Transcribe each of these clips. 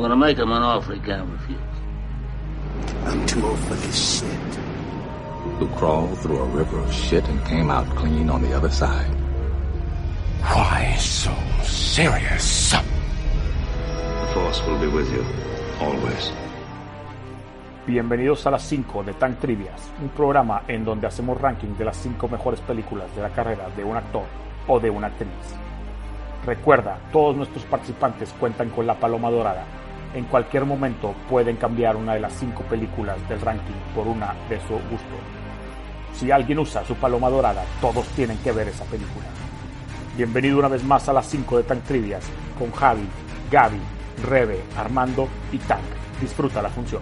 going to make him an offer he can't refuse. I'm too old for this shit. Who crawled through a river of shit and came out clean on the other side. Why so serious? The Force will be with you, always. Bienvenidos a las 5 de Tank Trivias, un programa en donde hacemos ranking de las 5 mejores películas de la carrera de un actor o de una actriz. Recuerda, todos nuestros participantes cuentan con la paloma dorada. En cualquier momento pueden cambiar una de las 5 películas del ranking por una de su gusto. Si alguien usa su paloma dorada, todos tienen que ver esa película. Bienvenido una vez más a las 5 de Tank Trivias con Javi, Gaby, Rebe, Armando y Tank. Disfruta la función.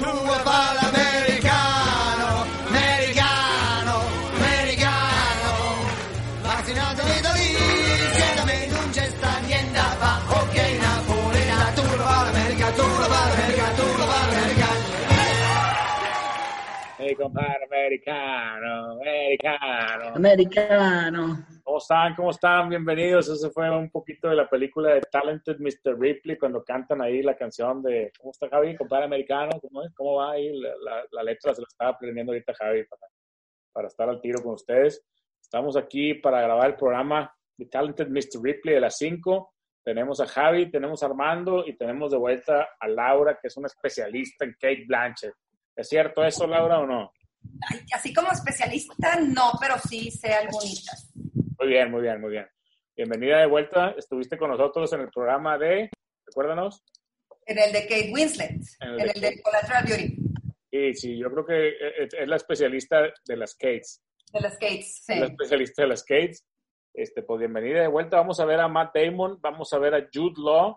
Hey, compadre, americano. ¿Cómo están? Bienvenidos. Eso fue un poquito de la película de Talented Mr. Ripley, cuando cantan ahí la canción de... ¿Cómo está Javi? Compadre americano. ¿Cómo es? ¿Cómo va ahí? La letra se la estaba aprendiendo ahorita Javi para estar al tiro con ustedes. Estamos aquí para grabar el programa de Talented Mr. Ripley de las 5. Tenemos a Javi, tenemos a Armando y tenemos de vuelta a Laura, que es una especialista en Cate Blanchett. ¿Es cierto eso, Laura, o no? Ay, así como especialista, no, pero sí sé algunitas. Muy bien. Bienvenida de vuelta. Estuviste con nosotros en el programa de... ¿Recuérdanos? En el de Kate Winslet. En el de Collateral Beauty. Sí, yo creo que es la especialista de las Kates. Sí. Es la especialista de las Kates. Pues bienvenida de vuelta. Vamos a ver a Matt Damon, vamos a ver a Jude Law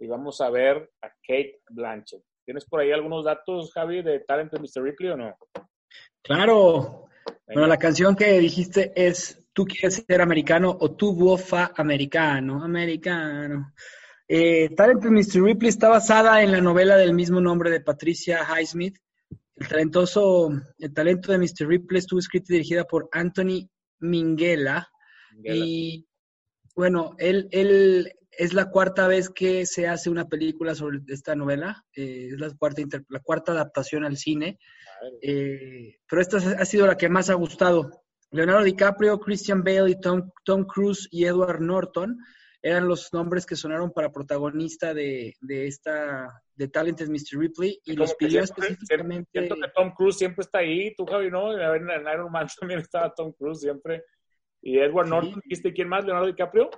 y vamos a ver a Cate Blanchett. ¿Tienes por ahí algunos datos, Javi, de Talented Mr. Ripley o no? Claro. Bueno, la canción que dijiste es Tú quieres ser americano o Tú bofa americano. Talented Mr. Ripley está basada en la novela del mismo nombre de Patricia Highsmith. El talento de Mr. Ripley estuvo escrita y dirigida por Anthony Minghella. Y bueno, él es la cuarta vez que se hace una película sobre esta novela. Es la cuarta adaptación al cine. Pero esta ha sido la que más ha gustado. Leonardo DiCaprio, Christian Bale, Tom Cruise y Edward Norton eran los nombres que sonaron para protagonista de Talented Mr. Ripley. Y los pidió específicamente... Siento que Tom Cruise siempre está ahí. Tú, Javi, ¿no? En Iron Man también estaba Tom Cruise siempre. Y Edward Norton, ¿viste quién más? Leonardo DiCaprio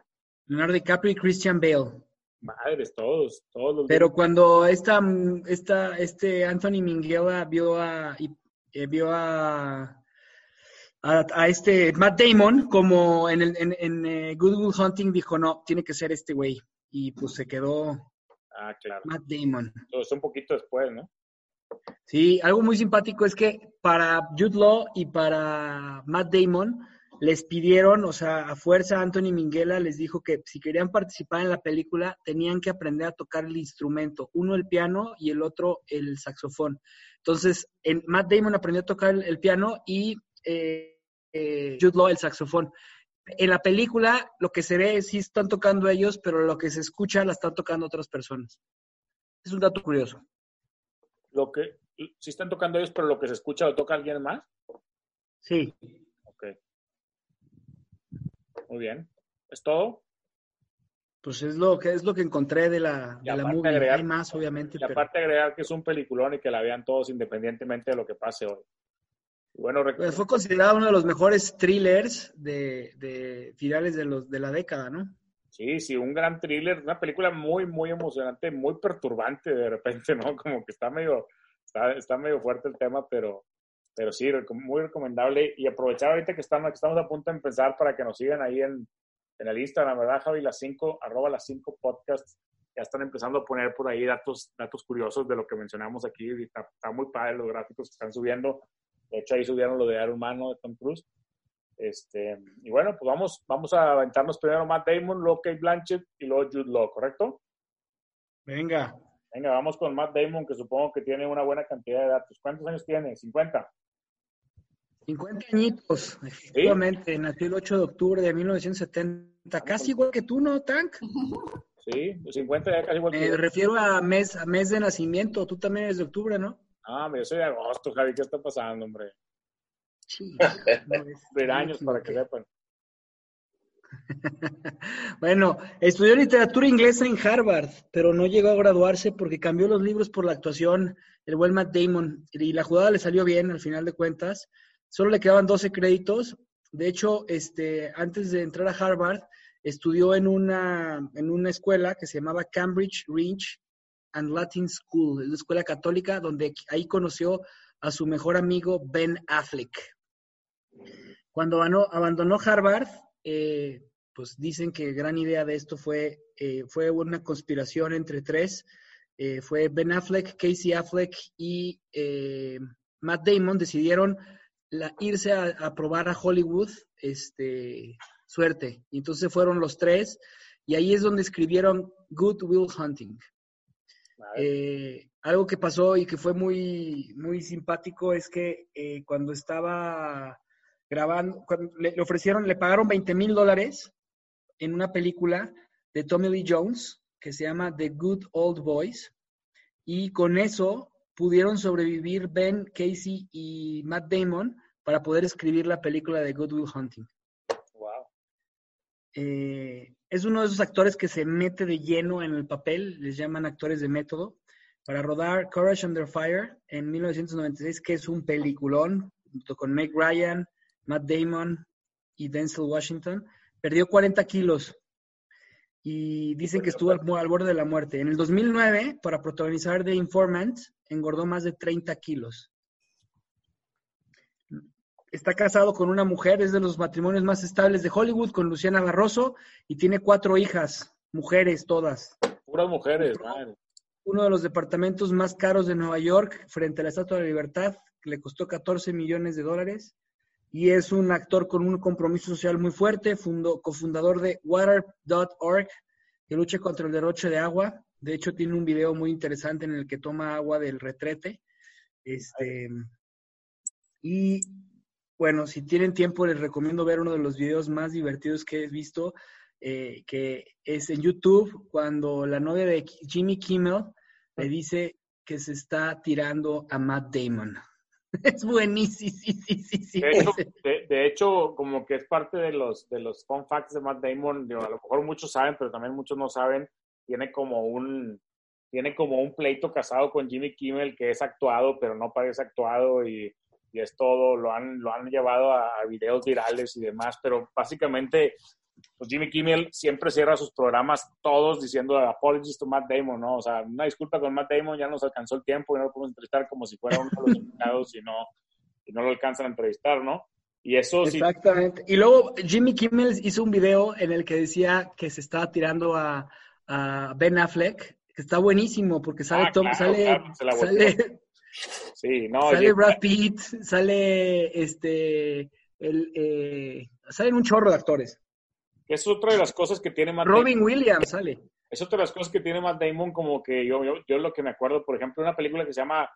y Christian Bale. Madres, todos los... Pero cuando este Anthony Minghella vio a este Matt Damon como en Good Will Hunting, dijo, no, tiene que ser este güey. Y pues se quedó claro. Matt Damon. Entonces, un poquito después, ¿no? Sí, algo muy simpático es que para Jude Law y para Matt Damon... Les pidieron, o sea, a fuerza Anthony Minghella les dijo que si querían participar en la película tenían que aprender a tocar el instrumento, uno el piano y el otro el saxofón. Entonces, Matt Damon aprendió a tocar el piano y Jude Law el saxofón. En la película lo que se ve es sí están tocando ellos, pero lo que se escucha la están tocando otras personas. Es un dato curioso. Lo que sí están tocando ellos, pero lo que se escucha lo toca alguien más. Sí. Muy bien. ¿Es todo? Pues es lo que encontré de la movie. Agregar, hay más, obviamente. Y aparte agregar que es un peliculón y que la vean todos independientemente de lo que pase hoy. Y bueno, fue considerado uno de los mejores thrillers de finales de la década, ¿no? Sí, un gran thriller. Una película muy, muy emocionante, muy perturbante de repente, ¿no? Como que está medio fuerte el tema, pero sí, muy recomendable. Y aprovechar ahorita que estamos a punto de empezar para que nos sigan ahí en el Instagram, ¿verdad, Javi? @las5 podcast. Ya están empezando a poner por ahí datos curiosos de lo que mencionamos aquí. Está muy padre los gráficos que están subiendo. De hecho, ahí subieron lo de Iron Man de Tom Cruise. Y bueno, pues vamos a aventarnos primero Matt Damon, luego Cate Blanchett y luego Jude Law, ¿correcto? Venga, vamos con Matt Damon, que supongo que tiene una buena cantidad de datos. ¿Cuántos años tiene? ¿50? 50 añitos, efectivamente. ¿Sí? Nació el 8 de octubre de 1970. Casi igual que tú, ¿no, Tank? Sí, los 50 ya casi igual que yo. Me refiero a mes de nacimiento. Tú también eres de octubre, ¿no? Ah, yo soy de agosto, Javi. ¿Qué está pasando, hombre? Sí. Años para que sepan. Bueno, estudió literatura inglesa en Harvard, pero no llegó a graduarse porque cambió los libros por la actuación, el buen Matt Damon, y la jugada le salió bien al final de cuentas. Solo le quedaban 12 créditos. De hecho, antes de entrar a Harvard, estudió en una escuela que se llamaba Cambridge Range and Latin School, una escuela católica donde ahí conoció a su mejor amigo Ben Affleck. Cuando abandonó Harvard, pues dicen que gran idea de esto fue una conspiración entre tres. Fue Ben Affleck, Casey Affleck y Matt Damon decidieron irse a probar a Hollywood suerte. Y entonces fueron los tres y ahí es donde escribieron Good Will Hunting. Algo que pasó y que fue muy, muy simpático es que cuando estaba grabando, le ofrecieron, le pagaron $20,000 en una película de Tommy Lee Jones que se llama The Good Old Boys, y con eso pudieron sobrevivir Ben, Casey y Matt Damon para poder escribir la película de Good Will Hunting. Wow. Es uno de esos actores que se mete de lleno en el papel, les llaman actores de método, para rodar Courage Under Fire en 1996, que es un peliculón, junto con Meg Ryan, Matt Damon y Denzel Washington. Perdió 40 kilos y dicen que estuvo al borde de la muerte. En el 2009, para protagonizar The Informant, engordó más de 30 kilos. Está casado con una mujer, es de los matrimonios más estables de Hollywood, con Luciana Barroso, y tiene 4 hijas, mujeres todas. Puras mujeres, man. Uno de los departamentos más caros de Nueva York, frente a la Estatua de la Libertad, que le costó $14 millones. Y es un actor con un compromiso social muy fuerte, cofundador de water.org, que lucha contra el derroche de agua. De hecho, tiene un video muy interesante en el que toma agua del retrete. Y bueno, si tienen tiempo, les recomiendo ver uno de los videos más divertidos que he visto, que es en YouTube, cuando la novia de Jimmy Kimmel le dice que se está tirando a Matt Damon. Es buenísimo. Sí. De hecho, como que es parte de los fun facts de Matt Damon. Digo, a lo mejor muchos saben, pero también muchos no saben. Tiene como un pleito casado con Jimmy Kimmel, que es actuado, pero no parece actuado, y es todo. Lo han llevado a videos virales y demás, pero básicamente pues Jimmy Kimmel siempre cierra sus programas todos diciendo apologies to Matt Damon, ¿no? O sea, una disculpa con Matt Damon, ya nos alcanzó el tiempo y no lo podemos entrevistar, como si fuera uno de los invitados y no lo alcanzan a entrevistar, ¿no? Y eso sí. Exactamente. Y luego Jimmy Kimmel hizo un video en el que decía que se estaba tirando a Ben Affleck, que está buenísimo porque sale sale Brad Pitt, sale salen un chorro de actores. Es otra de las cosas que tiene Matt Robin Damon. Williams sale. Es otra de las cosas que tiene Matt Damon, como que yo lo que me acuerdo, por ejemplo, hay una película que se llama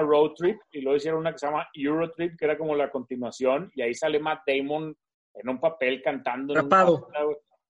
Road Trip, y luego hicieron una que se llama Euro Trip, que era como la continuación, y ahí sale Matt Damon en un papel cantando. Rapado.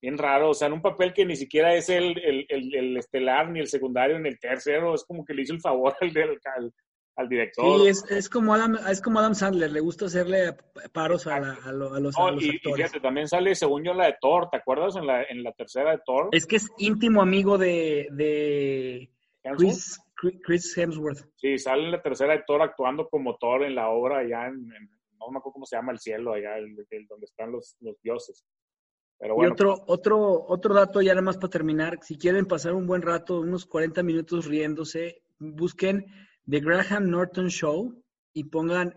Bien raro, o sea, en un papel que ni siquiera es el estelar, ni el secundario, ni el tercero, es como que le hizo el favor al director. Sí, es como Adam Sandler, le gusta hacerle paros a los actores. Y fíjate, también sale, según yo, la de Thor, ¿te acuerdas? En la tercera de Thor. Es que es íntimo amigo de Chris Hemsworth. Sí, sale en la tercera de Thor actuando como Thor en la obra allá no me acuerdo cómo se llama el cielo, allá donde están los dioses. Pero bueno. Y otro dato, ya nada más para terminar, si quieren pasar un buen rato, unos 40 minutos riéndose, busquen The Graham Norton Show y pongan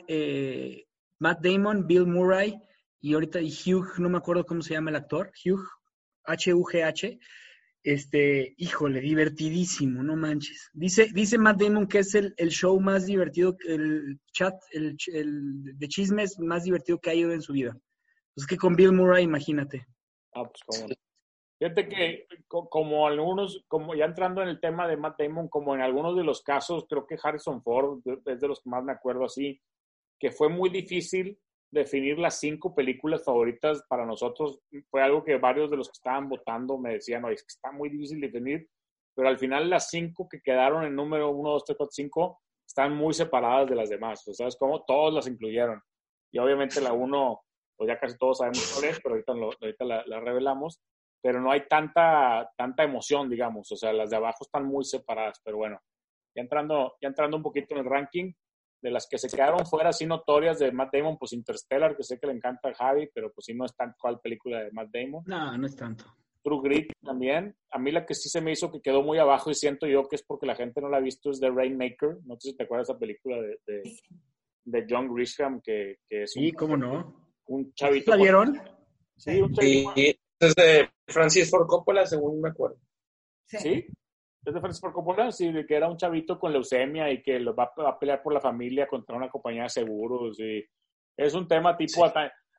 Matt Damon, Bill Murray y ahorita Hugh, no me acuerdo cómo se llama el actor, Hugh, H-U-G-H, híjole, divertidísimo, no manches. Dice Matt Damon que es el show más divertido, el chat de chismes más divertido que ha ido en su vida. Pues que con Bill Murray, imagínate. Ah, pues cómo no. Fíjate que como ya entrando en el tema de Matt Damon, como en algunos de los casos, creo que Harrison Ford es de los que más me acuerdo así, que fue muy difícil definir las 5 películas favoritas para nosotros fue algo que varios de los que estaban votando me decían, oye, es que está muy difícil definir, pero al final las 5 que quedaron en número 1, 2, 3, 4, 5 están muy separadas de las demás. ¿Sabes cómo? Todos las incluyeron. Y obviamente la 1, pues ya casi todos sabemos cuál es, pero ahorita la revelamos. Pero no hay tanta emoción, digamos. O sea, las de abajo están muy separadas. Pero bueno, ya entrando un poquito en el ranking, de las que se quedaron fuera así notorias de Matt Damon, pues Interstellar, que sé que le encanta a Javi, pero pues sí no es tanto cual película de Matt Damon. No, no es tanto. True Grit también. A mí la que sí se me hizo que quedó muy abajo y siento yo que es porque la gente no la ha visto es The Rainmaker. No sé si te acuerdas de esa película de John Grisham, que es... Sí, ¿cómo no? Un chavito. ¿La vieron? Sí, un chavito. Sí, es de Francis Ford Coppola, según me acuerdo. ¿Sí? Es de Francis Ford Coppola, sí, que era un chavito con leucemia y que los va a pelear por la familia contra una compañía de seguros. Y es un tema tipo... Sí.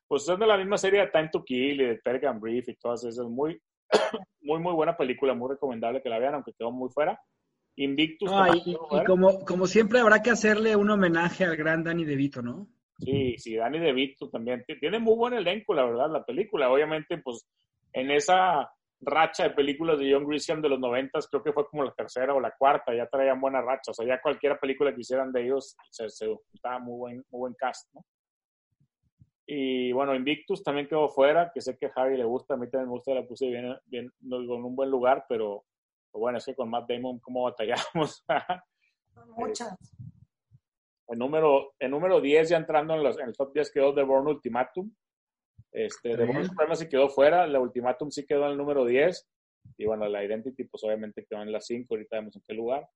Pues es de la misma serie de A Time to Kill y de Perk and Brief y todas esas. Muy, muy, muy buena película, muy recomendable que la vean, aunque quedó muy fuera. Invictus. Ah, y como siempre habrá que hacerle un homenaje al gran Danny DeVito, ¿no? Sí, Danny DeVito también. Tiene muy buen elenco, la verdad, la película. Obviamente, pues, en esa racha de películas de John Grisham de los 90s, creo que fue como la tercera o la cuarta, ya traían buena racha. O sea, ya cualquiera película que hicieran de ellos se juntaba muy buen cast, ¿no? Y bueno, Invictus también quedó fuera, que sé que a Javi le gusta, a mí también me gusta, la puse bien en un buen lugar, pero bueno, es que con Matt Damon, ¿cómo batallamos? Muchas. El número 10, ya entrando en el top 10, quedó The Bourne Ultimatum. The Bourne Ultimatum sí quedó fuera, la Ultimatum sí quedó en el número 10, y bueno, la Identity pues obviamente quedó en la 5, ahorita vemos en qué lugar.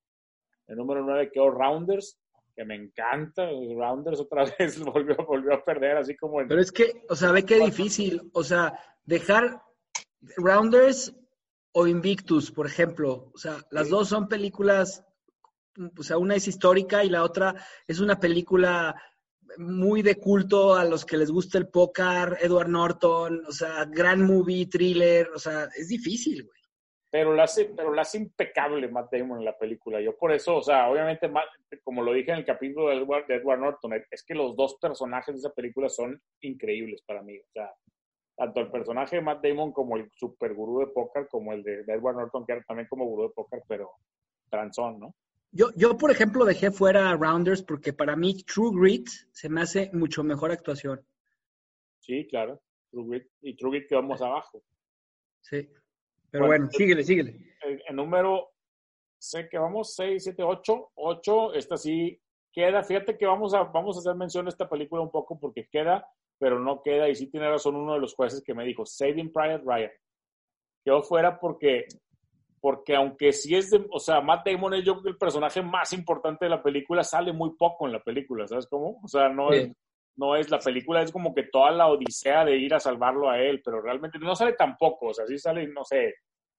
El número 9 quedó Rounders, que me encanta. Rounders otra vez volvió a perder, así como... Pero es que, o sea, ve qué difícil. O sea, dejar Rounders o Invictus, por ejemplo. O sea, las dos son películas... O sea, una es histórica y la otra es una película muy de culto a los que les gusta el póker, Edward Norton. O sea, gran movie, thriller. O sea, es difícil, güey. Pero la hace impecable Matt Damon en la película. Yo por eso, o sea, obviamente, como lo dije en el capítulo de Edward Norton, es que los dos personajes de esa película son increíbles para mí. O sea, tanto el personaje de Matt Damon como el super gurú de póker, como el de Edward Norton, que era también como gurú de póker, pero transón, ¿no? Yo, por ejemplo, dejé fuera a Rounders porque para mí True Grit se me hace mucho mejor actuación. Sí, claro. True Grit. Y True Grit quedamos abajo. Sí. Pero bueno, síguele. El número, sé que vamos, 6, 7, 8. 8, esta sí queda. Fíjate que vamos a hacer mención a esta película un poco porque queda, pero no queda. Y sí tiene razón uno de los jueces que me dijo, Saving Private Ryan. Quedó fuera porque aunque sí es de... O sea, Matt Damon es yo creo que el personaje más importante de la película, sale muy poco en la película, ¿sabes cómo? O sea, no es la película, es como que toda la odisea de ir a salvarlo a él, pero realmente no sale tampoco, o sea, sí sale, no sé,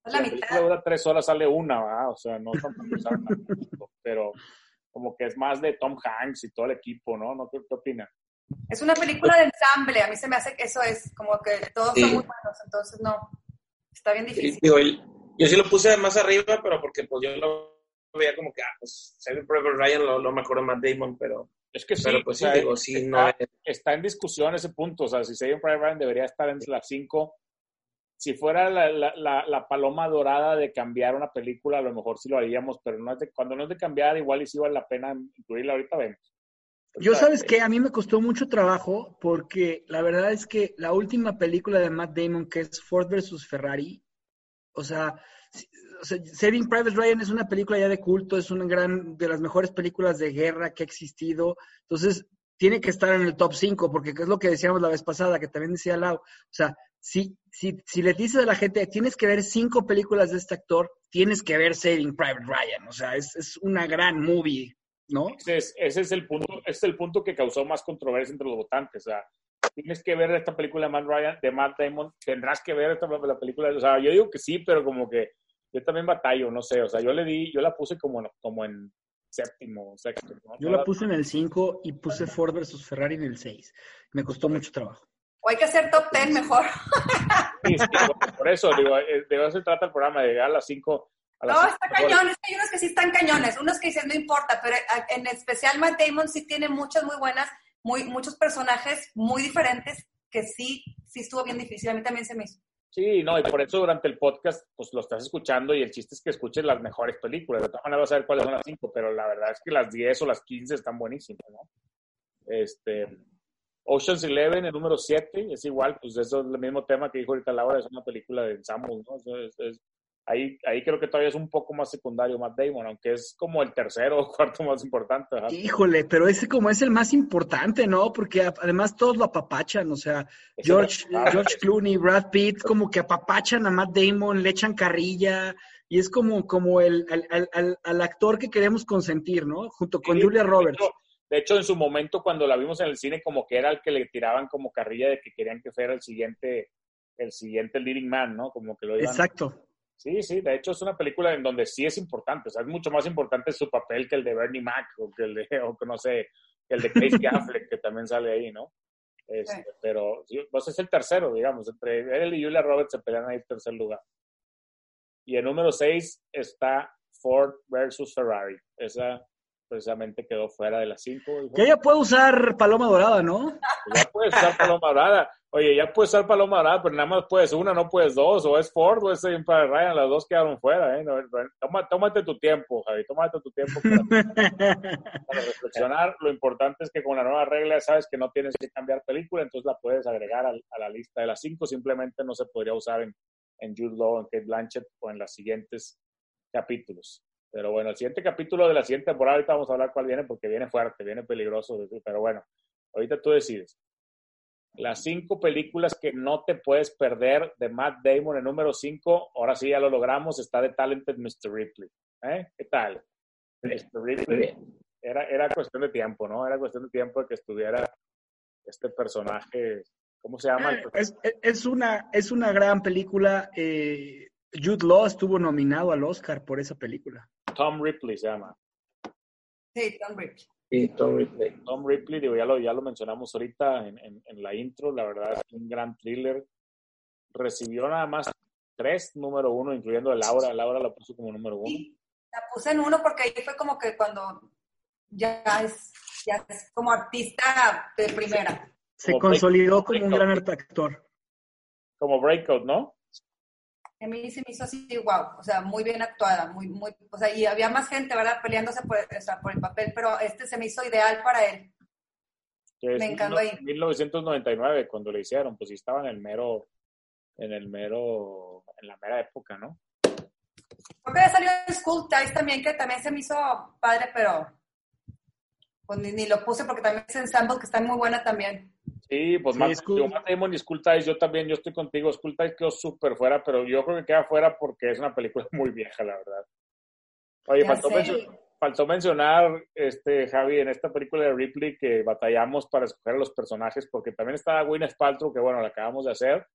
la película dura 3 horas, sale una, ¿verdad? O sea, no tampoco sale tampoco, pero como que es más de Tom Hanks y todo el equipo, ¿no? ¿Qué opinas? Es una película de ensamble, a mí se me hace que eso es, como que todos son muy buenos, entonces no, está bien difícil. Yo sí lo puse más arriba, pero porque pues yo lo veía como que, pues, Saving Private Ryan lo mejor de Matt Damon, pero... Es que sí, pero pues, o sea, digo, sí está en discusión ese punto. O sea, si Saving Private Ryan debería estar en las 5. Si fuera la paloma dorada de cambiar una película, a lo mejor sí lo haríamos, pero no es cuando no es de cambiar, igual y sí vale la pena incluirla. Ahorita vemos. Yo, ¿sabes qué? A mí me costó mucho trabajo porque la verdad es que la última película de Matt Damon, que es Ford vs. Ferrari, o sea, Saving Private Ryan es una película ya de culto, es una de las mejores películas de guerra que ha existido. Entonces, tiene que estar en el top 5, porque es lo que decíamos la vez pasada, que también decía Lau. O sea, si le dices a la gente, tienes que ver 5 películas de este actor, tienes que ver Saving Private Ryan. O sea, es una gran movie, ¿no? Ese es el punto que causó más controversia entre los votantes. O sea, tienes que ver esta película de Matt Damon, tendrás que ver la película. O sea, yo digo que sí, pero como que yo también batallo, no sé, o sea, yo la puse como en séptimo, sexto, ¿no? Yo la puse en el 5 y puse Ford versus Ferrari en el 6. Me costó mucho trabajo. O hay que hacer top 10 mejor. Sí, por eso, digo, de eso se trata el programa, de llegar a las 5. No, está cañón, hay unos que sí están cañones, unos que dicen no importa, pero en especial Matt Damon sí tiene muchas muy buenas muchos personajes muy diferentes que sí estuvo bien difícil. A mí también se me hizo. Sí, no, y por eso durante el podcast, pues lo estás escuchando y el chiste es que escuches las mejores películas. De todas maneras vas a ver cuáles son las 5, pero la verdad es que las 10 o las 15 están buenísimas, ¿no? Ocean's 11, el número 7, es igual, pues eso es el mismo tema que dijo ahorita Laura, es una película de Samuel, ¿no? Ahí creo que todavía es un poco más secundario Matt Damon, aunque es como el tercero o cuarto más importante, ¿verdad? Híjole, pero ese como es el más importante, ¿no? Porque además todos lo apapachan, o sea, George Clooney, Brad Pitt, como que apapachan a Matt Damon, le echan carrilla, y es como el actor que queremos consentir, ¿no? Junto con Julia Roberts. De hecho, en su momento, cuando la vimos en el cine, como que era el que le tiraban como carrilla de que querían que fuera el siguiente leading man, ¿no? Como que lo iban... Exacto. Sí, de hecho es una película en donde sí es importante, o sea, es mucho más importante su papel que el de Bernie Mac o que el de Casey Affleck, que también sale ahí, ¿no? Pero, pues es el tercero, digamos, entre él y Julia Roberts se pelean ahí en tercer lugar. Y el número 6 está Ford vs. Ferrari, esa precisamente quedó fuera de las 5. Que ya puede usar Paloma Dorada, ¿no? Ya puede usar Paloma Dorada. Oye, ya puedes usar Paloma Dorada, pero nada más puedes una, no puedes dos. O es Ford o es Saving Private Ryan. Las dos quedaron fuera, ¿eh? No, tómate tu tiempo, Javi. Tómate tu tiempo para reflexionar. Lo importante es que con la nueva regla sabes que no tienes que cambiar película, entonces la puedes agregar a la lista de las 5. Simplemente no se podría usar en Jude Law, en Cate Blanchett o en los siguientes capítulos. Pero bueno, el siguiente capítulo de la siguiente temporada, ahorita vamos a hablar cuál viene, porque viene fuerte, viene peligroso. Pero bueno, ahorita tú decides. Las 5 películas que no te puedes perder de Matt Damon, el número 5, ahora sí ya lo logramos, está The Talented Mr. Ripley. ¿Qué tal? Mr. Ripley. Era cuestión de tiempo, ¿no? Era cuestión de tiempo de que estuviera este personaje. ¿Cómo se llama? Es una gran película. Jude Law estuvo nominado al Oscar por esa película. Tom Ripley se llama. Sí, Tom Ripley. Sí, Tom Ripley, digo, ya lo mencionamos ahorita en la intro, la verdad es que un gran thriller. Recibió nada más 3 número 1, incluyendo a Laura. Laura la puso como número 1. Sí, la puse en 1 porque ahí fue como que cuando ya es como artista de primera. Se consolidó como un gran actor. Como Breakout, ¿no? A mí se me hizo así, wow, o sea, muy bien actuada, muy, o sea, y había más gente, ¿verdad?, peleándose por el papel, pero se me hizo ideal para él. Me encantó ahí. 1999, cuando le hicieron, pues sí estaba en la mera época, ¿no? Creo que ya salió en School Ties también, que también se me hizo padre, pero pues ni lo puse porque también es Ensemble, que está muy buena también. Sí, pues Matt Damon y School Ties, yo también, yo estoy contigo. School Ties quedó súper fuera, pero yo creo que queda fuera porque es una película muy vieja, la verdad. Oye, faltó mencionar, Javi, en esta película de Ripley que batallamos para escoger a los personajes, porque también estaba Gwyneth Paltrow, que bueno, la acabamos de hacer,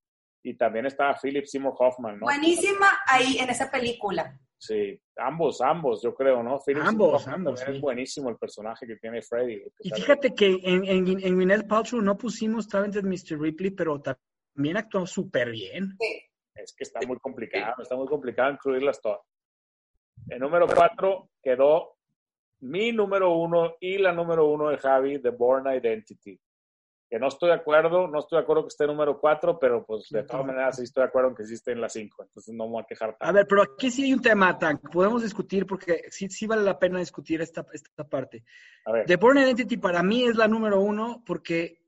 y también estaba Philip Seymour Hoffman, ¿no? Buenísima ahí en esa película. Sí, ambos, yo creo, ¿no? Ambos, sí. Es buenísimo el personaje que tiene Freddy. Y fíjate que en Gwyneth Paltrow no pusimos Talented Mr. Ripley, pero también actuó súper bien. Sí. Es que está muy complicado incluirlas todas. El número 4 quedó mi número 1 y la número 1 de Javi, The Bourne Identity. Que no estoy de acuerdo que esté en número 4, pero pues de todas maneras sí estoy de acuerdo que existe en la 5, entonces no me voy a quejar tanto. A ver, pero aquí sí hay un tema, Tank, podemos discutir porque sí vale la pena discutir esta parte. A ver. The Bourne Identity para mí es la número 1 porque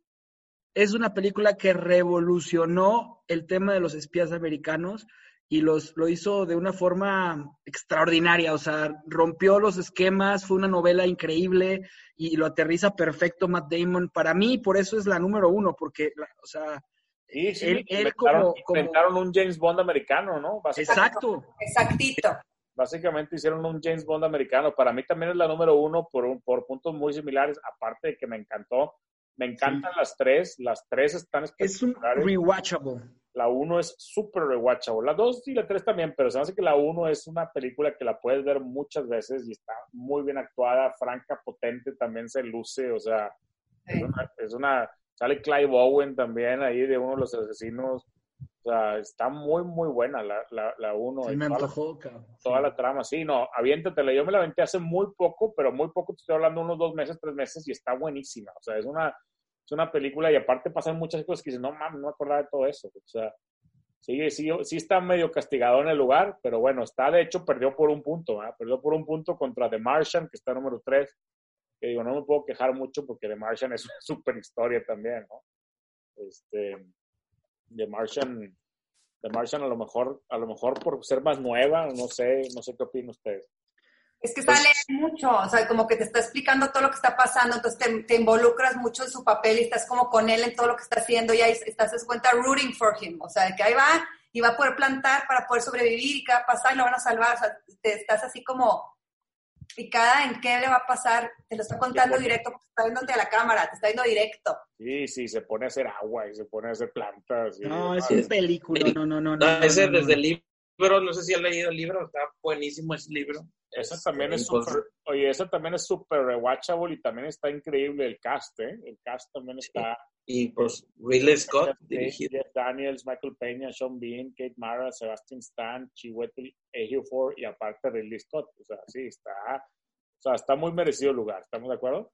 es una película que revolucionó el tema de los espías americanos y lo hizo de una forma extraordinaria, o sea, rompió los esquemas, fue una novela increíble y lo aterriza perfecto Matt Damon. Para mí, por eso es la número 1, porque, o sea, sí, él inventaron un James Bond americano, ¿no? Exacto. Exactito. Básicamente hicieron un James Bond americano. Para mí también es la número 1 por puntos muy similares, aparte de que me encantó. Me encantan las tres están espectaculares. Es un rewatchable. La 1 es súper rewatchable. La 2 y la 3 también, pero se me hace que la 1 es una película que la puedes ver muchas veces y está muy bien actuada, franca, potente, también se luce, o sea, sale Clive Owen también ahí de uno de los asesinos, o sea, está muy, muy buena la 1. Se me antojó, cabrón. Toda la trama, sí, no, aviéntatela. Yo me la aventé hace muy poco, te estoy hablando unos 2 meses, 3 meses y está buenísima, o sea, es una... es una película y aparte pasan muchas cosas que dices, no mames, no me acordaba de todo eso. O sea, sí está medio castigado en el lugar, pero bueno, está, de hecho, perdió por un punto, ¿eh? Perdió por un punto contra The Martian, que está número 3. Que digo, no me puedo quejar mucho porque The Martian es una super historia también, ¿no? The Martian a lo mejor por ser más nueva, no sé qué opinan ustedes. Es que sale mucho, o sea, como que te está explicando todo lo que está pasando, entonces te involucras mucho en su papel y estás como con él en todo lo que está haciendo y ahí estás, das cuenta, rooting for him, o sea, de que ahí va y va a poder plantar para poder sobrevivir y qué va a pasar y lo van a salvar, o sea, te estás así como picada en qué le va a pasar, te lo está contando directo, porque está viéndote a la cámara, te está viendo directo. Sí, se pone a hacer agua y se pone a hacer plantas. Y, no, es un película, no. Ese desde el libro, no sé si han leído el libro, está buenísimo ese libro. Esa también es súper rewatchable y también está increíble el cast, ¿eh? El cast también está... Sí. Y pues Ridley Scott dirigido. Jeff Daniels, Michael Peña, Sean Bean, Kate Mara, Sebastian Stan, Chiwetel Ejiofor y aparte Ridley Scott. O sea, sí, está muy merecido el lugar. ¿Estamos de acuerdo?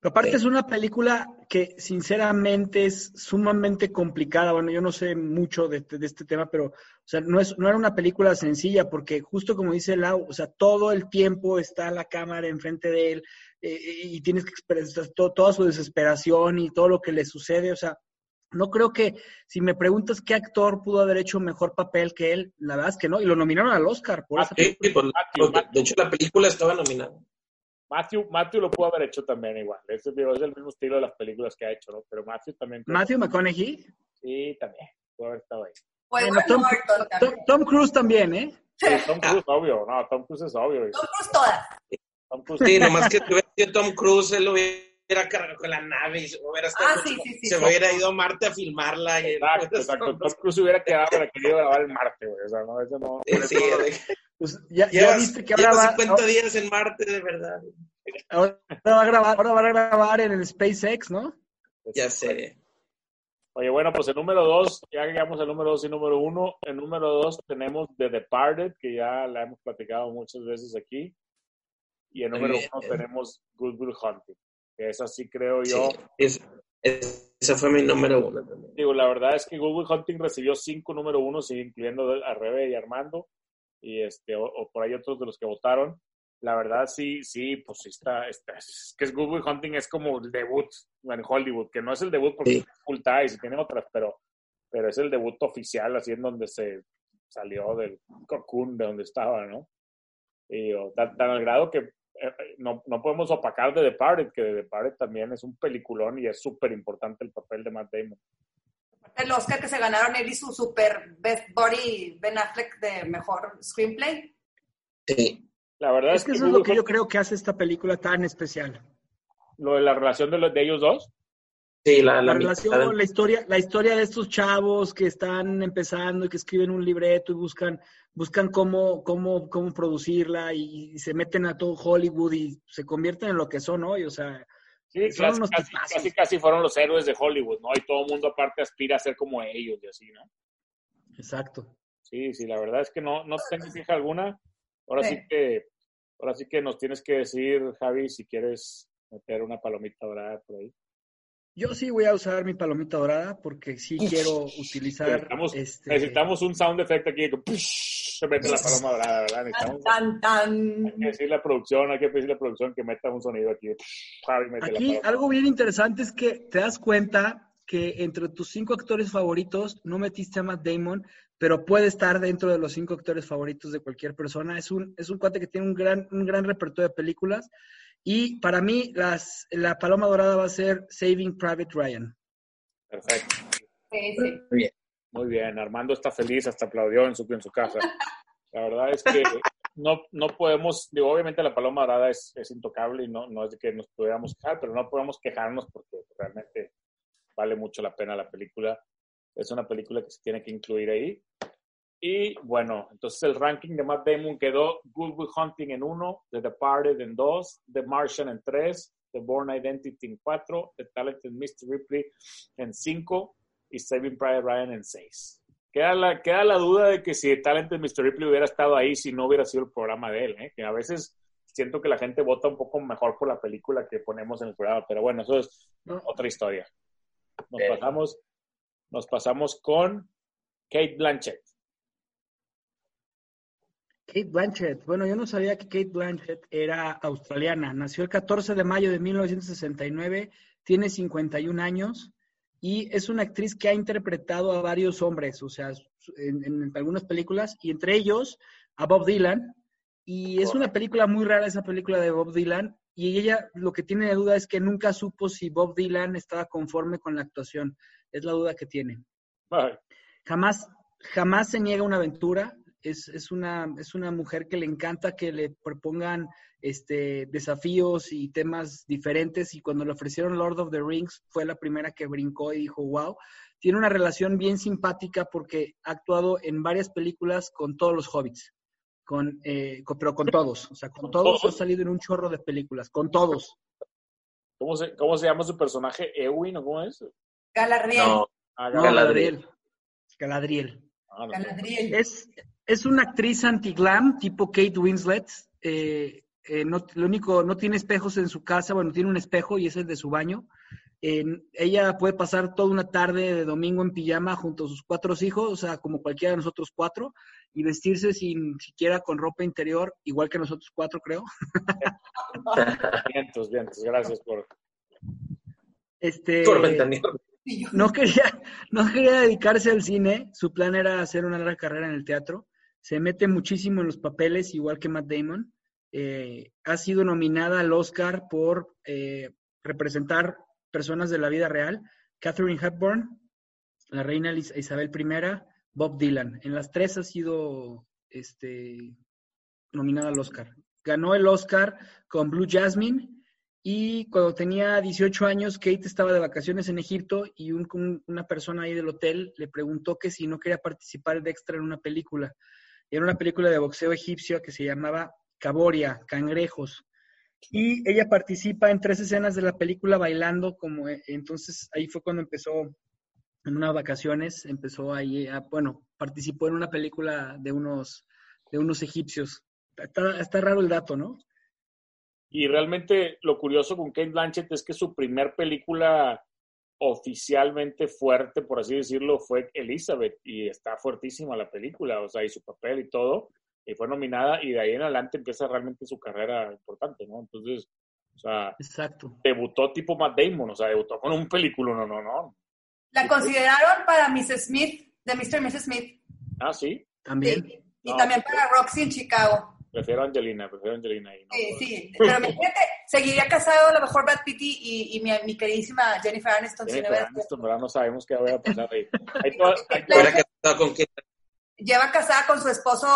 Pero aparte es una película que sinceramente es sumamente complicada. Bueno, yo no sé mucho de este tema, pero o sea, no era una película sencilla porque justo como dice Lau, o sea, todo el tiempo está la cámara enfrente de él y tienes que expresar toda su desesperación y todo lo que le sucede. O sea, no creo que, si me preguntas qué actor pudo haber hecho mejor papel que él, la verdad es que no. Y lo nominaron al Oscar por esa película. De hecho, la película estaba nominada. Matthew lo pudo haber hecho también igual. Es el mismo estilo de las películas que ha hecho, ¿no? Pero Matthew también... ¿Matthew McConaughey? Sí, también. Pudo haber estado ahí. Bueno, Tom Cruise también, ¿eh? Sí, Tom Cruise, obvio. No, Tom Cruise es obvio. Tom Cruise todas. Tom Cruise, sí, nomás que tuviera sido Tom Cruise, él lo hubiera cargado con la nave y se hubiera, hubiera ido a Marte a filmarla. Exacto. Tom Cruise hubiera querido grabar en Marte, güey. O sea, no, eso no... Pues ya viste que ahora va 50 días en Marte, de verdad. Ahora va a grabar en el SpaceX, ¿no? Ya sé. Oye, bueno, pues el número 2, ya llegamos al número 2 y número 1. En número 2 tenemos The Departed, que ya la hemos platicado muchas veces aquí. Y en número 1 tenemos Good Will Hunting, que es así, creo yo. Sí, ese fue mi número 1 también. Digo, la verdad es que Good Will Hunting recibió 5 número 1, incluyendo a Rebe y Armando. Y o por ahí otros de los que votaron. La verdad, sí, pues sí está. Es que Good Will Hunting es como el debut en Hollywood, que no es el debut porque es full time y tiene otras, pero es el debut oficial, así en donde se salió del cocoon de donde estaba, ¿no? Y tan al grado que no podemos opacar de The Departed, que The Departed también es un peliculón y es súper importante el papel de Matt Damon. El Oscar que se ganaron él y su super best buddy Ben Affleck de mejor screenplay. Sí. La verdad es que eso es lo que yo creo que hace esta película tan especial. Lo de la relación de ellos dos. Sí, la relación, la historia de estos chavos que están empezando y que escriben un libreto y buscan cómo producirla y se meten a todo Hollywood y se convierten en lo que son hoy, o sea. Sí, casi fueron los héroes de Hollywood, ¿no? Y todo el mundo aparte aspira a ser como ellos y así, ¿no? Exacto. Sí, la verdad es que no tengo queja alguna. Ahora sí que nos tienes que decir, Javi, si quieres meter una palomita dorada por ahí. Yo sí voy a usar mi palomita dorada porque sí quiero utilizar... Necesitamos un sound effect aquí que ¡push! Se mete la paloma dorada, ¿verdad? Hay que decir la producción, que meta un sonido aquí. Aquí algo bien interesante es que te das cuenta que entre tus 5 actores favoritos no metiste a Matt Damon, pero puede estar dentro de los 5 actores favoritos de cualquier persona. Es un cuate que tiene un gran repertorio de películas. Y para mí, la paloma dorada va a ser Saving Private Ryan. Perfecto. Sí. Muy bien. Armando está feliz, hasta aplaudió en su casa. La verdad es que no podemos, digo, obviamente la paloma dorada es intocable y no es de que nos pudiéramos quejar, pero no podemos quejarnos porque realmente vale mucho la pena la película. Es una película que se tiene que incluir ahí. Y bueno, entonces el ranking de Matt Damon quedó Good Will Hunting en 1, The Departed en 2, The Martian en 3, The Bourne Identity en 4, The Talented Mr. Ripley en 5 y Saving Private Ryan en 6. Queda la duda de que si The Talented Mr. Ripley hubiera estado ahí, si no hubiera sido el programa de él, ¿eh? Que a veces siento que la gente vota un poco mejor por la película que ponemos en el programa, pero bueno, eso es otra historia. Nos pasamos con Cate Blanchett. Cate Blanchett. Bueno, yo no sabía que Cate Blanchett era australiana. Nació el 14 de mayo de 1969, tiene 51 años y es una actriz que ha interpretado a varios hombres, o sea, en algunas películas, y entre ellos a Bob Dylan. Y es una película muy rara, esa película de Bob Dylan, y ella lo que tiene de duda es que nunca supo si Bob Dylan estaba conforme con la actuación. Es la duda que tiene. Bye. Jamás se niega una aventura. Es una mujer que le encanta que le propongan desafíos y temas diferentes, y cuando le ofrecieron Lord of the Rings fue la primera que brincó y dijo wow. Tiene una relación bien simpática porque ha actuado en varias películas con todos los hobbits. Pero con todos. O sea, con todos ha salido en un chorro de películas. Con todos. ¿Cómo se llama su personaje? ¿Éowyn o cómo es? Galadriel. Galadriel. Galadriel. Es una actriz anti-glam, tipo Kate Winslet. No tiene espejos en su casa. Bueno, tiene un espejo y es el de su baño. Ella puede pasar toda una tarde de domingo en pijama junto a sus 4 hijos, o sea, como cualquiera de nosotros 4, y vestirse sin siquiera con ropa interior, igual que nosotros 4, creo. Vientos, gracias por... No quería dedicarse al cine, su plan era hacer una larga carrera en el teatro, se mete muchísimo en los papeles, igual que Matt Damon. Ha sido nominada al Oscar por representar personas de la vida real: Katharine Hepburn, la reina Isabel I, Bob Dylan. En las 3 ha sido nominada al Oscar. Ganó el Oscar con Blue Jasmine, y cuando tenía 18 años, Kate estaba de vacaciones en Egipto y una persona ahí del hotel le preguntó que si no quería participar de extra en una película. Era una película de boxeo egipcio que se llamaba Caboria, Cangrejos. Y ella participa en 3 escenas de la película bailando, entonces ahí fue cuando empezó, en unas vacaciones, participó en una película de unos egipcios. Está raro el dato, ¿no? Y realmente lo curioso con Cate Blanchett es que su primer película oficialmente fuerte, por así decirlo, fue Elizabeth, y está fuertísima la película, o sea, y su papel y todo. Y fue nominada, y de ahí en adelante empieza realmente su carrera importante, ¿no? Entonces, o sea, exacto. Debutó tipo Matt Damon, o sea, debutó con un película, no. La consideraron para Mrs. Smith, de Mr. y Mrs. Smith. Ah, ¿sí? También. Sí. Y también para Roxy en Chicago. Prefiero a Angelina. Y no, sí, pero imagínate, seguiría casado a lo mejor Brad Pitt y mi queridísima Jennifer Aniston. Jennifer Aniston, ¿verdad? No sabemos qué va a pasar ahí. Lleva casada con su esposo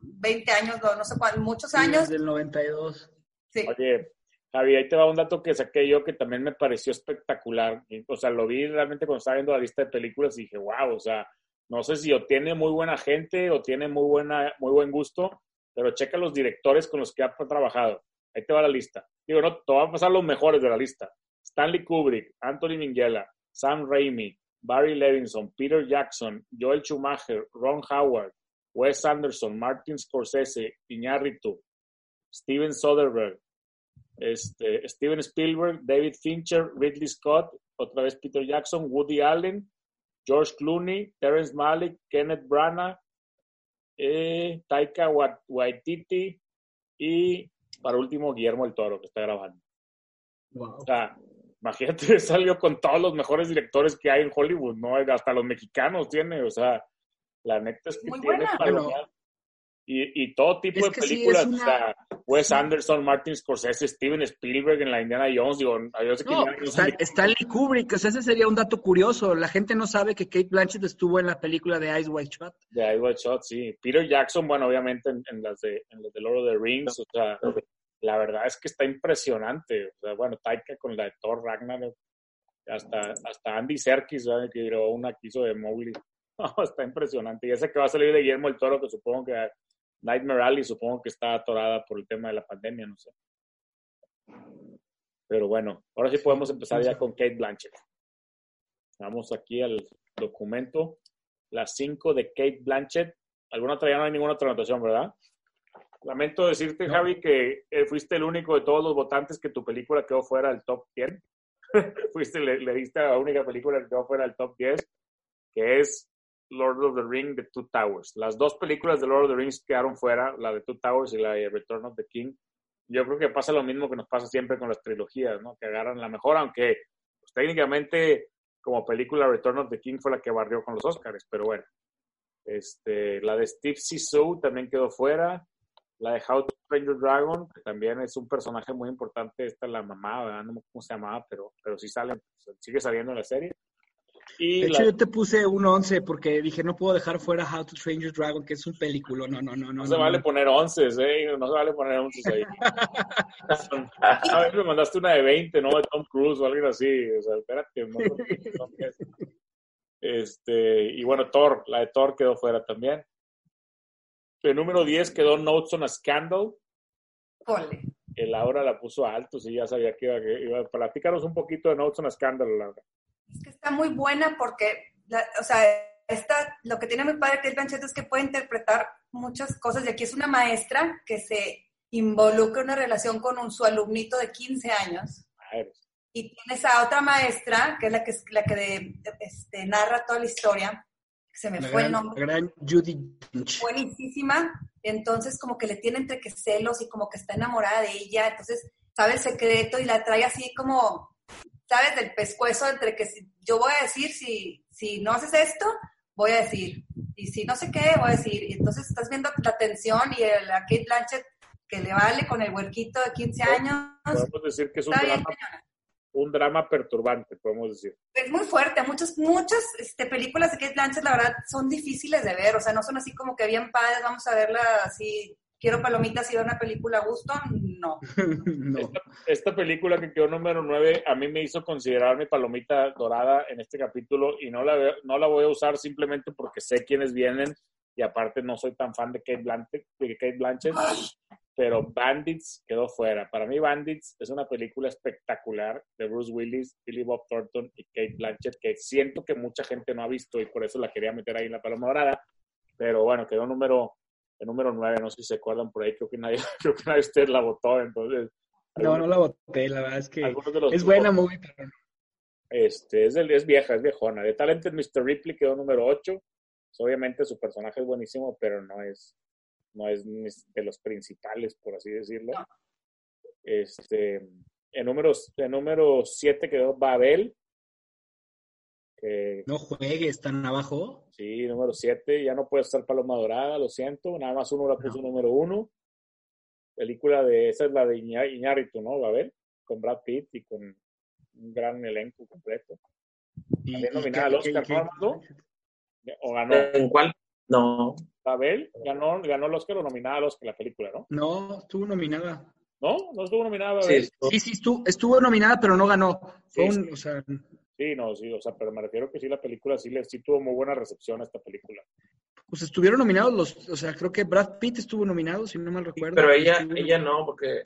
20 años, no sé cuántos, muchos años. Desde el 92. Sí. Oye, Javi, ahí te va un dato que saqué yo que también me pareció espectacular. O sea, lo vi realmente cuando estaba viendo la lista de películas y dije, wow, o sea, no sé si o tiene muy buena gente o tiene muy buen gusto, pero checa los directores con los que ha trabajado. Ahí te va la lista. Digo, no, te van a pasar los mejores de la lista. Stanley Kubrick, Anthony Minghella, Sam Raimi, Barry Levinson, Peter Jackson, Joel Schumacher, Ron Howard, Wes Anderson, Martin Scorsese, Iñárritu, Steven Soderbergh, Steven Spielberg, David Fincher, Ridley Scott, otra vez Peter Jackson, Woody Allen, George Clooney, Terrence Malick, Kenneth Branagh, Taika Waititi y, para último, Guillermo del Toro, que está grabando. Wow. O sea, imagínate, salió con todos los mejores directores que hay en Hollywood, ¿no? Hasta los mexicanos tiene, o sea, la neta es que muy tiene para lograr. Y todo tipo de películas, sí, o sea, Wes Anderson, Martin Scorsese, Steven Spielberg en la Indiana Jones, digo, yo sé que... Stanley Kubrick, o sea, ese sería un dato curioso. La gente no sabe que Cate Blanchett estuvo en la película de Eyes Wide Shut. De Eyes Wide Shut, sí. Peter Jackson, bueno, obviamente en las de Lord of the Rings, o sea... La verdad es que está impresionante. O sea, bueno, Taika con la de Thor, Ragnarok, hasta Andy Serkis, ¿sabes? Que grabó una que hizo de Mowgli. No, está impresionante. Y esa que va a salir de Guillermo del Toro, que supongo que Nightmare Alley, supongo que está atorada por el tema de la pandemia, no sé. Pero bueno, ahora sí podemos empezar ya con Cate Blanchett. Vamos aquí al documento. Las 5 de Cate Blanchett. ¿Alguna otra? Ya no hay ninguna otra anotación, ¿verdad? Lamento decirte, no, Javi, que fuiste el único de todos los votantes que tu película quedó fuera del top 10. Fuiste, le diste a la única película que quedó fuera del top 10, que es Lord of the Rings, The Two Towers. Las dos películas de Lord of the Rings quedaron fuera, la de Two Towers y la de Return of the King. Yo creo que pasa lo mismo que nos pasa siempre con las trilogías, ¿no? Que agarran la mejor, aunque pues, técnicamente como película Return of the King fue la que barrió con los Oscars, pero bueno. La de Steve Zissou también quedó fuera. La de How to Train Your Dragon, que también es un personaje muy importante. Esta es la mamá, ¿verdad? No me acuerdo cómo se llamaba, pero sí sale, sigue saliendo en la serie. Y de hecho, yo te puse un 11 porque dije, no puedo dejar fuera How to Train Your Dragon, que es un película. No se vale poner 11, ¿eh? No se vale poner 11 ahí. A ver, me mandaste una de 20, ¿no? De Tom Cruise o algo así. O sea, espérate. No, y bueno, Thor. La de Thor quedó fuera también. El número 10 quedó Notes on a Scandal. Cole. Laura la puso alto, sí, ya sabía que iba a platicaros un poquito de Notes on a Scandal, Laura. Es que está muy buena porque, lo que tiene mi padre, que es Blanchett, es que puede interpretar muchas cosas. Y aquí es una maestra que se involucra en una relación con su alumnito de 15 años. Madre. Y tienes a otra maestra, que es la que narra toda la historia. Se me fue el nombre. La gran Judy Dench. Buenísima. Entonces, como que le tiene entre que celos y como que está enamorada de ella. Entonces, sabe el secreto y la trae así como... ¿Sabes? Del pescuezo entre que yo voy a decir, si no haces esto, voy a decir. Y si no sé qué, voy a decir. Y entonces estás viendo la tensión y la Kate Blanchett que le vale con el huerquito de 15 años. Podemos decir que es un drama perturbante, podemos decir. Es muy fuerte. Muchas películas de Kate Blanchett, la verdad, son difíciles de ver. O sea, no son así como que bien padres, vamos a verla así... Quiero palomitas y ver una película a gusto, no. No. Esta película que quedó número 9 a mí me hizo considerar mi palomita dorada en este capítulo y no la voy a usar simplemente porque sé quiénes vienen y aparte no soy tan fan de Kate Blanchett, pero Bandits quedó fuera. Para mí Bandits es una película espectacular de Bruce Willis, Billy Bob Thornton y Kate Blanchett que siento que mucha gente no ha visto y por eso la quería meter ahí en la paloma dorada, pero bueno, quedó número 9, no sé si se acuerdan por ahí, creo que nadie de ustedes la votó, entonces... No la voté, la verdad es que es buena movie, pero no. Es vieja, es viejona. The Talented Mr. Ripley quedó número 8. Pues obviamente su personaje es buenísimo, pero no es de los principales, por así decirlo. No. El número 7 quedó Babel. No juegues tan abajo. Sí, número 7. Ya no puede estar paloma dorada, lo siento. Nada más uno la puso número 1. Película de... Esa es la de Iñárritu, ¿no? Va a ver. Con Brad Pitt y con un gran elenco completo. También nominada al Oscar, ¿no? ¿O ganó? ¿En cuál? No. Babel ganó el Oscar o nominada al Oscar la película, ¿no? No, estuvo nominada. ¿No estuvo nominada? Sí, estuvo nominada, pero no ganó. Fue sí. O sea... Sí, no, sí, o sea, pero me refiero que sí, la película sí tuvo muy buena recepción a esta película. Pues estuvieron nominados o sea, creo que Brad Pitt estuvo nominado, si no mal recuerdo. Sí, pero ella no, porque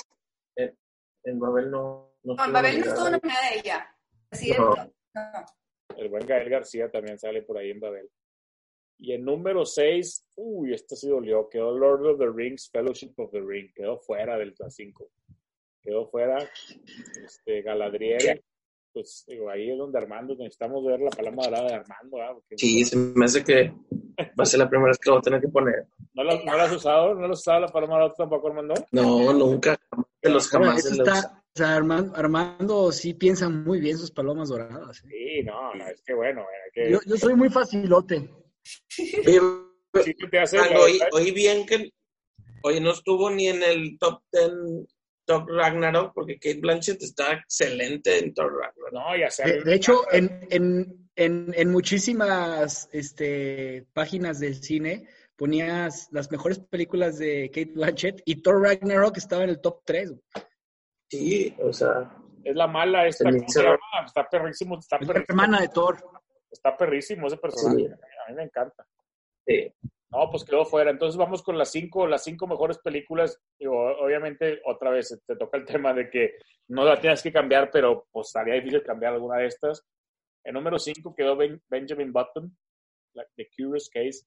en Babel no. No, en Babel no estuvo nominada ella. Así es. No. El buen Gael García también sale por ahí en Babel. Y en número 6, esta sí dolió, quedó Lord of the Rings, Fellowship of the Ring, quedó fuera del 5. Quedó fuera Galadriel. Pues digo, ahí es donde Armando, necesitamos ver la paloma dorada de Armando, ¿verdad? Porque... Sí, se me hace que va a ser la primera vez que lo voy a tener que poner. ¿No la has usado la paloma dorada tampoco, Armando? No, nunca, jamás se la usa. O sea, Armando sí piensa muy bien sus palomas doradas. Sí, no, es que bueno. Yo soy muy facilote. Sí, te hace oí bien que hoy no estuvo ni en el top 10... Thor Ragnarok, porque Kate Blanchett está excelente en Thor Ragnarok. No, ya sea, de hecho, en muchísimas páginas del cine ponías las mejores películas de Kate Blanchett y Thor Ragnarok estaba en el top 3. Sí, o sea... Es la mala esta. Está perrísimo. Es la hermana de Thor. Está perrísimo ese personaje. Sí. A mí me encanta. Sí. No, pues quedó fuera. Entonces vamos con las cinco mejores películas. Obviamente, otra vez, te toca el tema de que no la tienes que cambiar, pero pues estaría difícil cambiar alguna de estas. En número 5 quedó Benjamin Button, The Curious Case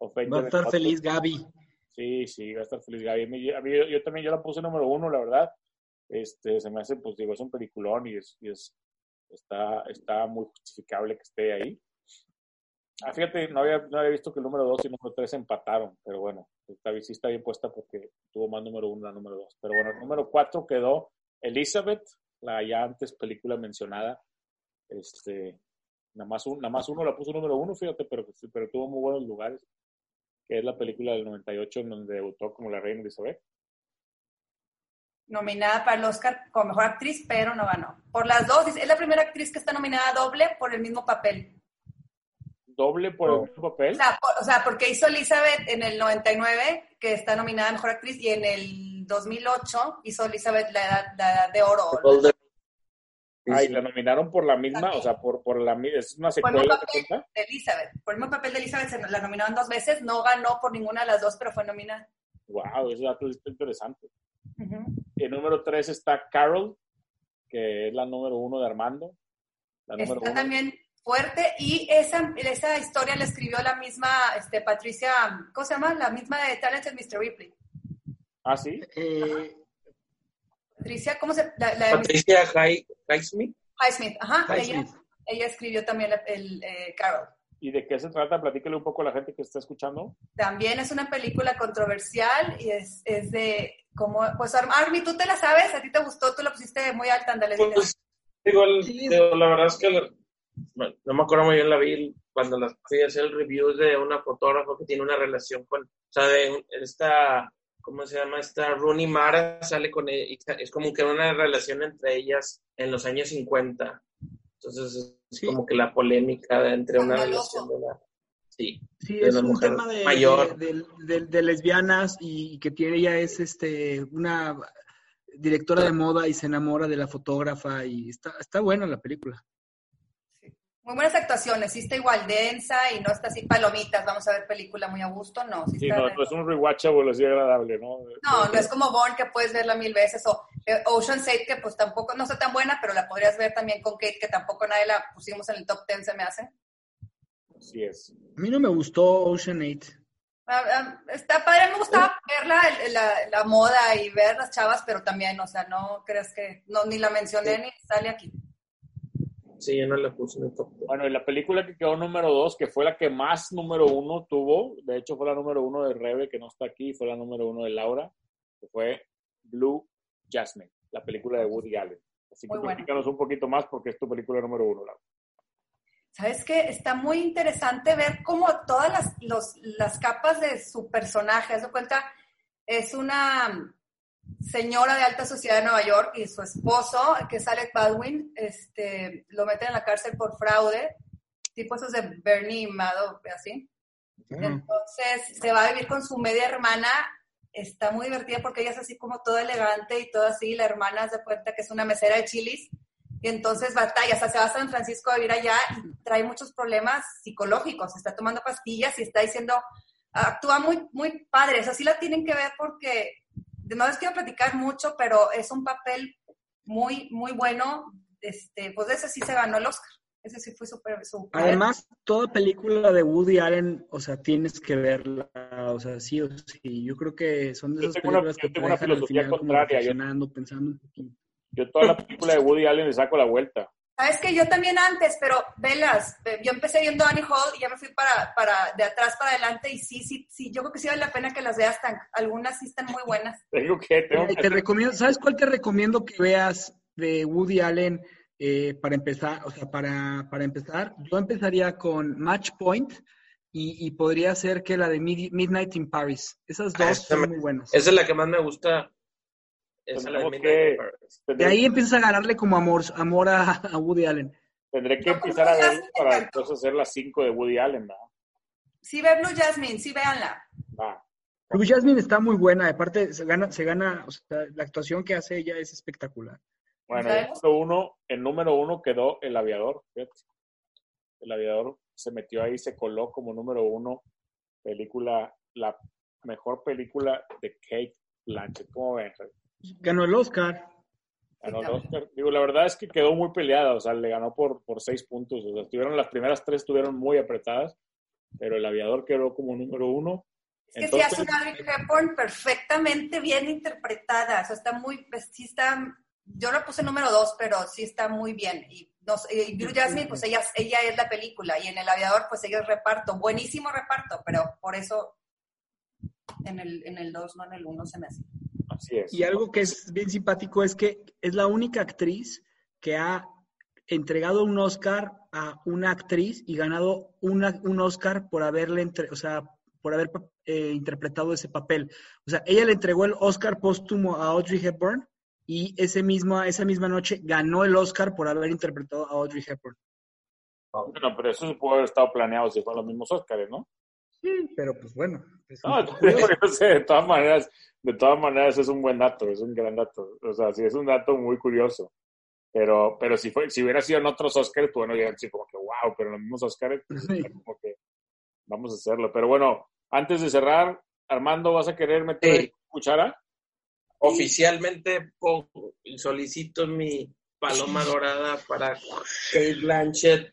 of Benjamin Button. Va a estar feliz, Gaby. Sí, va a estar feliz Gaby. Yo también, yo la puse número uno, la verdad. Se me hace, pues digo, es un peliculón y está muy justificable que esté ahí. Fíjate, no había visto que el número 2 y el número 3 empataron, pero bueno, sí está bien puesta porque tuvo más número 1 la número 2. Pero bueno, el número 4 quedó Elizabeth, la ya antes película mencionada. Nada más uno la puso número 1, fíjate, pero tuvo muy buenos lugares, que es la película del 98 en donde debutó como la reina Elizabeth. Nominada para el Oscar como mejor actriz, pero no ganó. Por las dos, es la primera actriz que está nominada doble por el mismo papel. ¿Doble por el mismo papel? O sea, porque hizo Elizabeth en el 99, que está nominada a mejor actriz, y en el 2008 hizo Elizabeth la de oro. La nominaron por la misma, también. O sea, por la misma, es una secuela. Por el papel de Elizabeth. Por el mismo papel de Elizabeth se la nominaron dos veces, no ganó por ninguna de las dos, pero fue nominada. Wow, eso está interesante. Uh-huh. El número 3 está Carol, que es la número 1 de Armando. Está también fuerte, y esa historia la escribió la misma Patricia, ¿cómo se llama? La misma de Talented Mr. Ripley. ¿Ah, sí? Patricia, ¿cómo se llama? Patricia Highsmith. Highsmith, ajá. Ella escribió también Carol. ¿Y de qué se trata? Platícale un poco a la gente que está escuchando. También es una película controversial y es de... Como, pues Army, tú te la sabes, a ti te gustó, tú la pusiste muy alta, andale. Pues, digo, la verdad es que no me acuerdo muy bien, la vi cuando la fui a hacer el review de una fotógrafa que tiene una relación con, o sea, de esta, ¿cómo se llama? Esta Rooney Mara sale con ella, es como que una relación entre ellas en los años 50. Entonces es como que la polémica entre una relación de una... Sí, es un tema de lesbianas y que tiene, ella es una directora de moda y se enamora de la fotógrafa y está buena la película. Sí. Muy buenas actuaciones, sí está igual densa y no está así palomitas, vamos a ver película muy a gusto, no. Sí, está no es un rewatchable, así agradable, ¿no? No es como Bourne que puedes verla 1000 veces o Ocean's 8 que pues tampoco, no está tan buena, pero la podrías ver también con Kate, que tampoco nadie la pusimos en el top 10, se me hace. Sí es. A mí no me gustó Ocean 8. Está padre, me gustaba ver la moda y ver las chavas, pero también, o sea, no crees que... No, ni la mencioné ni sale aquí. Sí, yo no la puse en el top. Bueno, y la película que quedó número 2, que fue la que más número 1 tuvo, de hecho fue la número 1 de Rebe, que no está aquí, y fue la número 1 de Laura, que fue Blue Jasmine, la película de Woody Allen. Así que platícanos un poquito más porque es tu película número 1, Laura. ¿Sabes qué? Está muy interesante ver cómo todas las capas de su personaje. Haz de cuenta, es una señora de alta sociedad de Nueva York y su esposo, que es Alec Baldwin, lo meten en la cárcel por fraude, tipo esos de Bernie Madoff, así. Mm. Entonces, se va a vivir con su media hermana. Está muy divertida porque ella es así como toda elegante y toda así. La hermana, haz de cuenta, que es una mesera de chilis. Y entonces batalla, o sea, se va a San Francisco a vivir allá y trae muchos problemas psicológicos, está tomando pastillas y está diciendo, actúa muy, muy padre, o sea, sí la tienen que ver porque, no les quiero platicar mucho, pero es un papel muy, muy bueno, pues ese sí se ganó el Oscar, ese sí fue súper. Además, toda película de Woody Allen, o sea, tienes que verla, o sea, sí o sí, yo creo que son de esas películas que te dejan al final como reflexionando, pensando un poquito. Yo toda la película de Woody Allen le saco la vuelta. Sabes que yo también antes, pero velas, yo empecé viendo Annie Hall y ya me fui para de atrás para adelante y sí, yo creo que sí vale la pena que las veas, algunas sí están muy buenas. Te recomiendo, ¿sabes cuál te recomiendo que veas de Woody Allen para empezar? O sea, para empezar, yo empezaría con Match Point y podría ser que la de Midnight in Paris. Esas dos son muy buenas. Esa es la que más me gusta. De ahí empiezas a ganarle como amor a Woody Allen. Tendré que empezar a verlo para entonces hacer las 5 de Woody Allen, ¿verdad? Sí, ve Blue Jasmine, sí, véanla. Blue Jasmine está muy buena, aparte se gana, o sea, la actuación que hace ella es espectacular. Bueno, el número uno quedó El Aviador, fíjate. El Aviador se metió ahí, se coló como número 1, película, la mejor película de Kate Blanchett. ¿Cómo ven? Ganó el Oscar. Digo, la verdad es que quedó muy peleada, o sea, le ganó por 6 puntos. O sea, las primeras 3 estuvieron muy apretadas, pero El Aviador quedó como número 1. Es que sí hace una Audrey Hepburn perfectamente bien interpretada. O sea, está muy... Sí está... Yo la puse número 2, pero sí está muy bien. Y, no, y Blue Jasmine, pues ella es la película. Y en El Aviador, pues ella es reparto. Buenísimo reparto, pero por eso en el 2, no en el 1, se me hace. Así es. Y algo que es bien simpático es que es la única actriz que ha entregado un Oscar a una actriz y ganado un Oscar por haberle... interpretado ese papel. O sea, ella le entregó el Oscar póstumo a Audrey Hepburn y esa misma noche ganó el Oscar por haber interpretado a Audrey Hepburn. Bueno, pero eso pudo haber estado planeado si fueron los mismos Oscars, ¿no? Sí, pero pues bueno. De todas maneras es un buen dato, es un gran dato. O sea, sí, es un dato muy curioso. Pero si hubiera sido en otros Oscars, bueno, ya sí como que wow, pero en los mismos Oscars, pues, sí. Como que vamos a hacerlo. Pero bueno, antes de cerrar, Armando, ¿vas a querer meter cuchara? Oficialmente solicito mi paloma dorada para Kate Blanchett,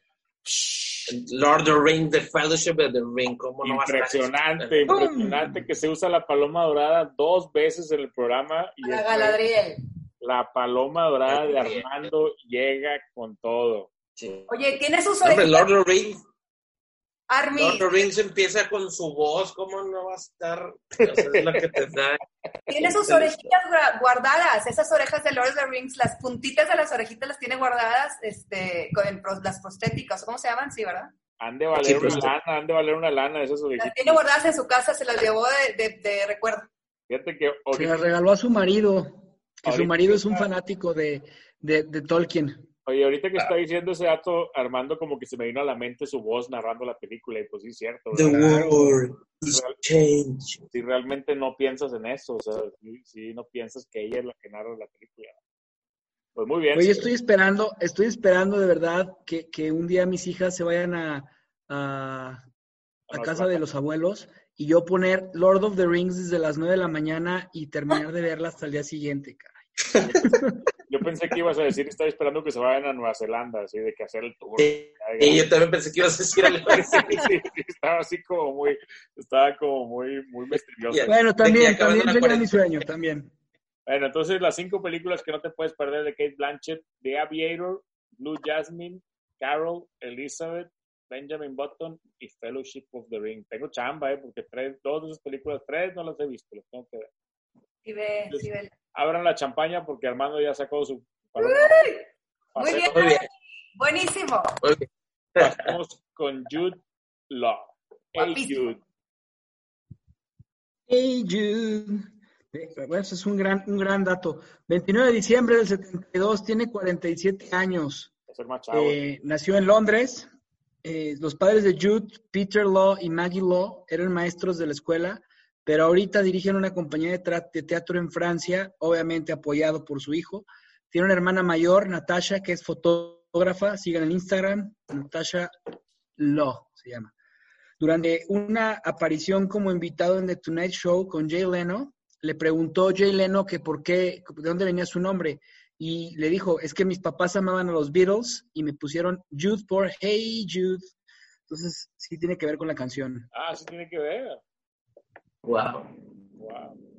Lord of the Ring, The Fellowship of the Ring. ¿Cómo no? Impresionante que se usa la paloma dorada 2 veces en el programa. Y la Galadriel. La paloma dorada de Armando llega con todo. Sí. Oye, ¿tienes uso de Lord of the Ring? Armin. Lord of the Rings empieza con su voz, ¿cómo no va a estar? Es la que te da. Tiene sus orejitas guardadas, esas orejas de Lord of the Rings, las puntitas de las orejitas las tiene guardadas, las prostéticas, ¿cómo se llaman? Sí, ¿verdad? Han de valer una lana esas orejitas. Las tiene guardadas en su casa, se las llevó de recuerdo. Fíjate que ahorita, se las regaló a su marido, que su marido es un fanático de Tolkien. Oye, ahorita que está diciendo ese dato, Armando, como que se me vino a la mente su voz narrando la película, y pues sí es cierto. ¿Verdad? The world is changed. Si realmente no piensas en eso, o sea, si no piensas que ella es la que narra la película. Pues muy bien. Oye, señor. estoy esperando de verdad que un día mis hijas se vayan a casa de los abuelos y yo poner Lord of the Rings desde las 9 de la mañana y terminar de verla hasta el día siguiente, caray. Yo pensé que ibas a decir, estaba esperando que se vayan a Nueva Zelanda, así de que hacer el tour. Sí, y yo también pensé que ibas a decir algo así. Sí, estaba así como muy, muy misterioso. Bueno, también tenía mi sueño, también. Bueno, entonces las 5 películas que no te puedes perder de Kate Blanchett: The Aviator, Blue Jasmine, Carol, Elizabeth, Benjamin Button y Fellowship of the Ring. Tengo chamba, porque 2 de esas películas, 3 no las he visto, las tengo que ver. Sí, ve. Abran la champaña porque Armando ya sacó su... Muy bien, buenísimo. Pasamos con Jude Law. Hey Jude. Hey Jude. Bueno, eso es un gran dato. 29 de diciembre del 72, tiene 47 años. Nació en Londres. Los padres de Jude, Peter Law y Maggie Law, eran maestros de la escuela, pero ahorita dirigen una compañía de teatro en Francia, obviamente apoyado por su hijo. Tiene una hermana mayor, Natasha, que es fotógrafa. Sigan en Instagram, Natasha Law se llama. Durante una aparición como invitado en The Tonight Show con Jay Leno, le preguntó Jay Leno que por qué, de dónde venía su nombre. Y le dijo, es que mis papás amaban a los Beatles y me pusieron Jude por Hey Jude. Entonces, sí tiene que ver con la canción. Ah, sí tiene que ver. Wow.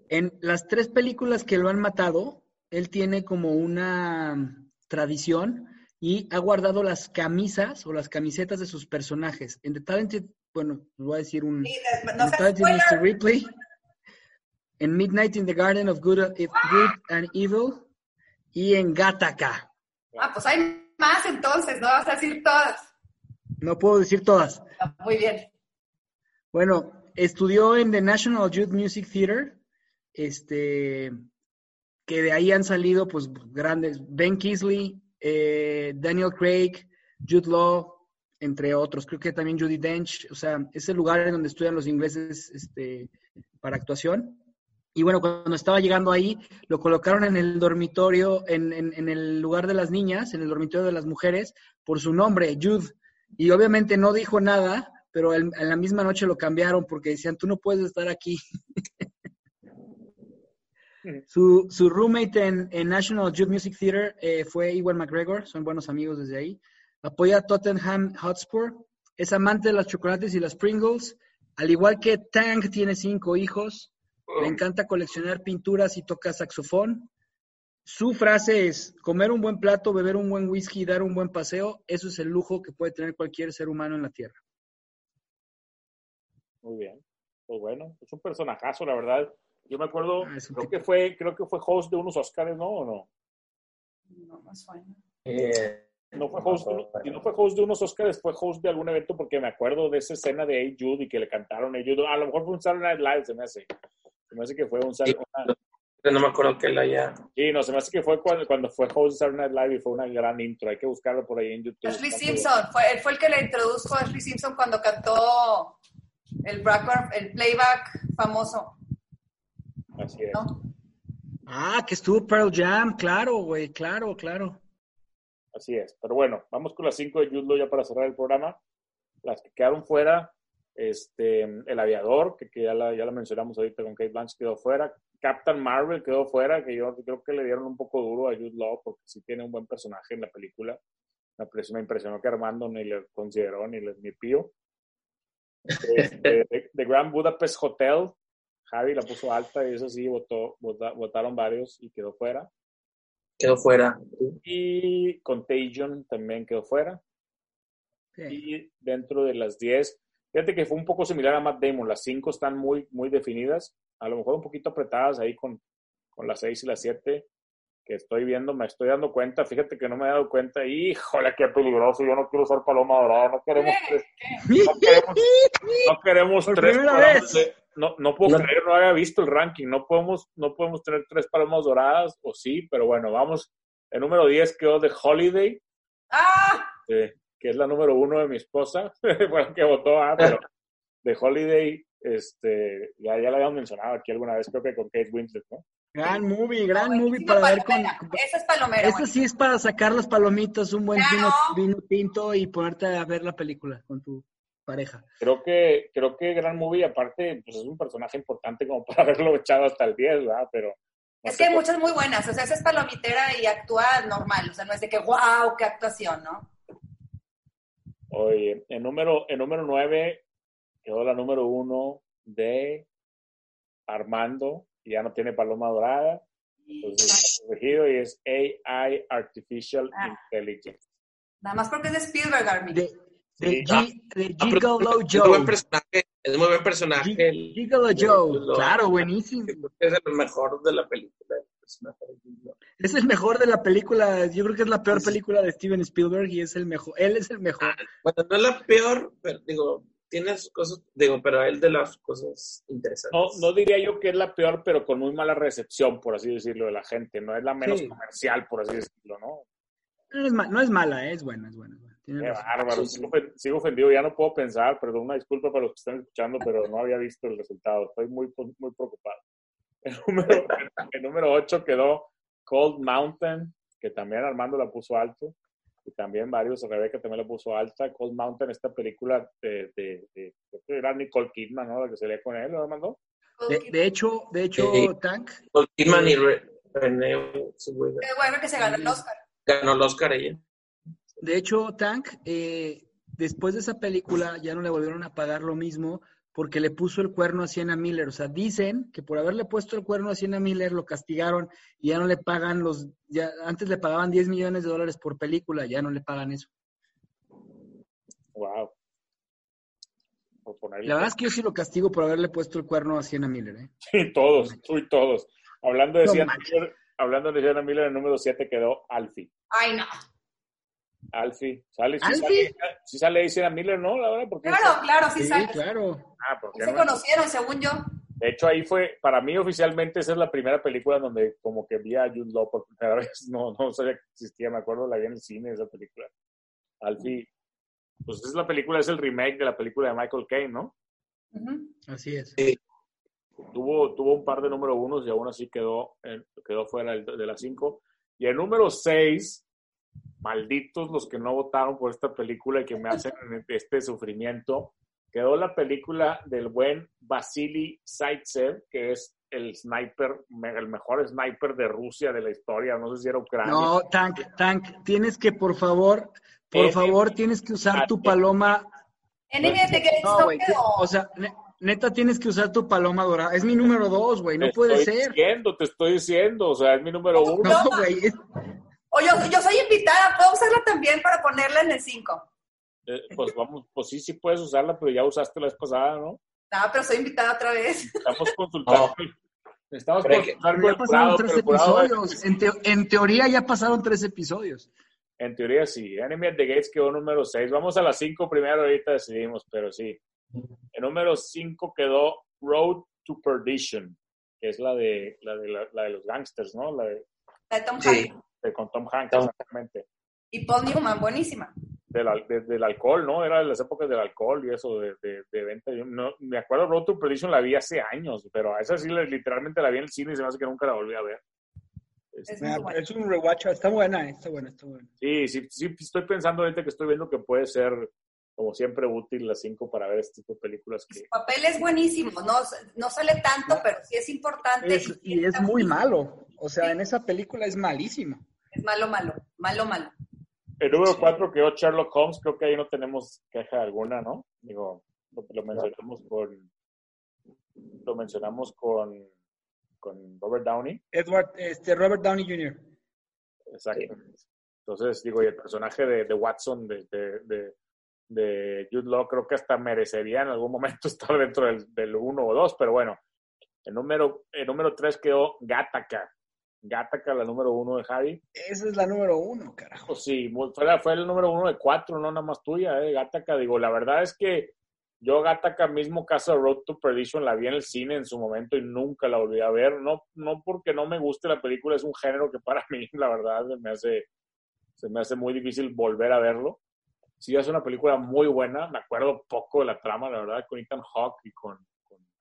En las 3 películas que lo han matado, él tiene como una tradición y ha guardado las camisas o las camisetas de sus personajes. En The Talented, bueno, voy a decir un... The Talented Mr. Ripley. En Midnight in the Garden of Good and Evil. Y en Gattaca. Ah, pues hay más entonces, ¿no? Vas a decir todas. No puedo decir todas. No, muy bien. Bueno... Estudió en The National Youth Music Theater, que de ahí han salido pues grandes, Ben Kingsley, Daniel Craig, Jude Law, entre otros. Creo que también Judi Dench, o sea, es el lugar en donde estudian los ingleses para actuación. Y bueno, cuando estaba llegando ahí, lo colocaron en el dormitorio, en el lugar de las niñas, en el dormitorio de las mujeres, por su nombre, Jude. Y obviamente no dijo nada, pero en la misma noche lo cambiaron porque decían, tú no puedes estar aquí. su roommate en National Youth Music Theater fue Ewan McGregor, son buenos amigos desde ahí. Apoya a Tottenham Hotspur, es amante de las chocolates y las Pringles, Al igual que Tang tiene 5 hijos, le encanta coleccionar pinturas y toca saxofón. Su frase es: comer un buen plato, beber un buen whisky y dar un buen paseo, eso es el lujo que puede tener cualquier ser humano en la Tierra. Muy bien. Pues bueno, es un personajazo, la verdad. Yo me acuerdo, creo que fue host de unos Oscars, ¿no? ¿O no? No me suena. No fue host de unos Oscars, fue host de algún evento, porque me acuerdo de esa escena de Hey Jude y que le cantaron Hey Jude. A lo mejor fue un Saturday Night Live, se me hace que fue un Saturday Night Live. No me acuerdo que él haya... Sí, no, se me hace que fue cuando fue host de Saturday Night Live y fue una gran intro. Hay que buscarlo por ahí en YouTube. Ashley Simpson, él fue el que le introdujo a Ashley Simpson cuando cantó el playback famoso. Así es. ¿No? Ah, que estuvo Pearl Jam, claro, güey, claro. Así es, pero bueno, vamos con las 5 de Jude Law ya para cerrar el programa. Las que quedaron fuera, El Aviador, que ya la mencionamos ahorita con Cate Blanchett, quedó fuera. Captain Marvel quedó fuera, que yo creo que le dieron un poco duro a Jude Law porque sí tiene un buen personaje en la película. Me impresionó que Armando ni le consideró ni pío. The Grand Budapest Hotel, Javi la puso alta y eso sí, votaron varios y quedó fuera. Quedó fuera. Y Contagion también quedó fuera. Sí. Y dentro de las 10, fíjate que fue un poco similar a Matt Damon. Las 5 están muy, muy definidas. A lo mejor un poquito apretadas ahí con las 6 y las 7 que estoy viendo. Me estoy dando cuenta. Fíjate que no me he dado cuenta. ¡Híjole, qué peligroso! Yo no quiero usar paloma dorada. No queremos 3 palomas. No puedo creer, no había visto el ranking. No podemos tener 3 palomas doradas, o sí, pero bueno, vamos. El número 10 quedó de Holiday. ¡Ah! Que es la número 1 de mi esposa. Bueno, que votó, pero de Holiday, ya la habíamos mencionado aquí alguna vez, creo que con Kate Winslet, ¿no? Gran movie para ver con... Esa es palomera. Esa sí es para sacar los palomitos, un buen vino tinto y ponerte a ver la película con tu pareja. Creo que Gran Movie, aparte, pues es un personaje importante como para haberlo echado hasta el 10, ¿verdad? Pero... No, es que hay muchas muy buenas, o sea, esa es palomitera y actúa normal, o sea, no es de que ¡wow! ¡Qué actuación!, ¿no? Oye, el número 9 quedó la número 1 de Armando, y ya no tiene paloma dorada, entonces y es AI, Artificial Intelligence. Nada más porque es de Spielberg, Armin. Gigolo Joe. Es muy buen personaje. Gigolo Joe. Claro, buenísimo. Es el mejor de la película. Es el mejor de la película. Yo creo que es la peor película de Steven Spielberg y es el mejor. Él es el mejor. Bueno, no es la peor, pero tienes cosas, pero él de las cosas interesantes. No diría yo que es la peor, pero con muy mala recepción, por así decirlo, de la gente. No es la menos comercial, por así decirlo, ¿no? No es mala, es buena. Qué bárbaro, sigo ofendido, ya no puedo pensar, perdón, una disculpa para los que están escuchando, pero no había visto el resultado, estoy muy, muy preocupado. El número 8 quedó Cold Mountain, que también Armando la puso alto, y también Rebeca también la puso alta. Cold Mountain, esta película de era Nicole Kidman, ¿no? La que se lee con él, ¿no, Armando? De hecho, Tank. Nicole Kidman y René. Bueno, que se ganó el Oscar. Ganó el Oscar ella. De hecho, Tank, después de esa película, ya no le volvieron a pagar lo mismo porque le puso el cuerno a Sienna Miller. O sea, dicen que por haberle puesto el cuerno a Sienna Miller lo castigaron y ya no le pagan antes le pagaban $10 millones por película, ya no le pagan eso. Wow. La verdad es que yo sí lo castigo por haberle puesto el cuerno a Sienna Miller, ¿eh? Sí, todos. Hablando de Sienna Miller, el número 7 quedó Alfie. Ay, no. Alfie, sale ahí Sienna Miller, ¿no? La verdad, porque claro, sí sale. Claro. Se conocieron, según yo. De hecho, ahí fue, para mí oficialmente esa es la primera película donde como que vi a Jude Law por primera vez. No sabía que existía, me acuerdo, la vi en el cine esa película. Alfie, pues es la película, es el remake de la película de Michael Caine, ¿no? Uh-huh. Así es. Sí. Tuvo un par de número unos y aún así quedó fuera de las 5. Y el número 6... Malditos los que no votaron por esta película y que me hacen este sufrimiento. Quedó la película del buen Vasily Zaitsev, que es el sniper, el mejor sniper de Rusia de la historia. No sé si era Ucrania. No, Tank, tienes que, por favor, tienes que usar tu paloma. No, güey, o sea, neta tienes que usar tu paloma dorada. Es mi número 2, güey, no puede ser. Te estoy diciendo, o sea, es mi número 1. No, güey. Yo soy invitada, ¿puedo usarla también para ponerla en el 5? Pues vamos, pues sí puedes usarla, pero ya usaste la vez pasada, ¿no? No, pero soy invitada otra vez. Estamos consultando. Estamos consultando. Ya pasaron 3 episodios. En teoría ya pasaron 3 episodios. En teoría sí. Enemy at the Gates quedó número 6. Vamos a las 5 primero, ahorita decidimos, pero sí. El número 5 quedó Road to Perdition, que es la de los gangsters, ¿no? La de Tom Hanks. Con Tom Hanks, exactamente. Y Paul Newman, buenísima. Del alcohol, ¿no? Era de las épocas del alcohol y eso, de venta. Yo no, me acuerdo, Road to Perdition la vi hace años, pero a esa sí literalmente la vi en el cine y se me hace que nunca la volví a ver. Es un rewatch, está buena. Sí, estoy pensando ahorita que estoy viendo que puede ser, como siempre, útil las 5 para ver este tipo de películas. Que... Su papel es buenísimo, no sale tanto, no, pero sí es importante. Es muy malo, o sea, en esa película es malísimo. Es malo. El número 4 quedó Sherlock Holmes, creo que ahí no tenemos queja alguna, ¿no? Digo, lo mencionamos con Robert Downey. Robert Downey Jr. Exacto. Sí. Entonces, digo, y el personaje de Watson, de Jude Law, creo que hasta merecería en algún momento estar dentro del 1 o 2, pero bueno. El número 3 quedó Gattaca, la número 1 de Javi. Esa es la número 1, carajo. Sí, fue el número 1 de 4, no nada más tuya, Gattaca. Digo, la verdad es que yo Gattaca, mismo caso de Road to Perdition, la vi en el cine en su momento y nunca la volví a ver. No porque no me guste la película, es un género que para mí, la verdad, se me hace muy difícil volver a verlo. Sí, es una película muy buena. Me acuerdo poco de la trama, la verdad, con Ethan Hawke y con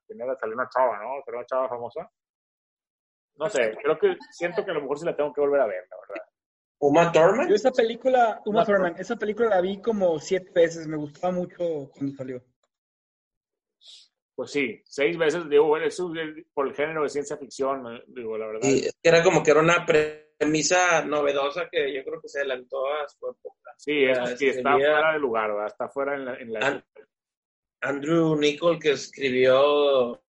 salió una chava, ¿no? Salió una chava famosa. No sé, siento que a lo mejor sí la tengo que volver a ver, la verdad. ¿Uma Thurman? Yo esa película la vi como 7 veces, me gustaba mucho cuando salió. Pues sí, 6 veces, digo, bueno, eso por el género de ciencia ficción, digo, la verdad. Sí, era como que era una premisa novedosa que yo creo que se adelantó a su época. Sí, sí está fuera de lugar, ¿verdad? Está fuera en la... Andrew Niccol, que escribió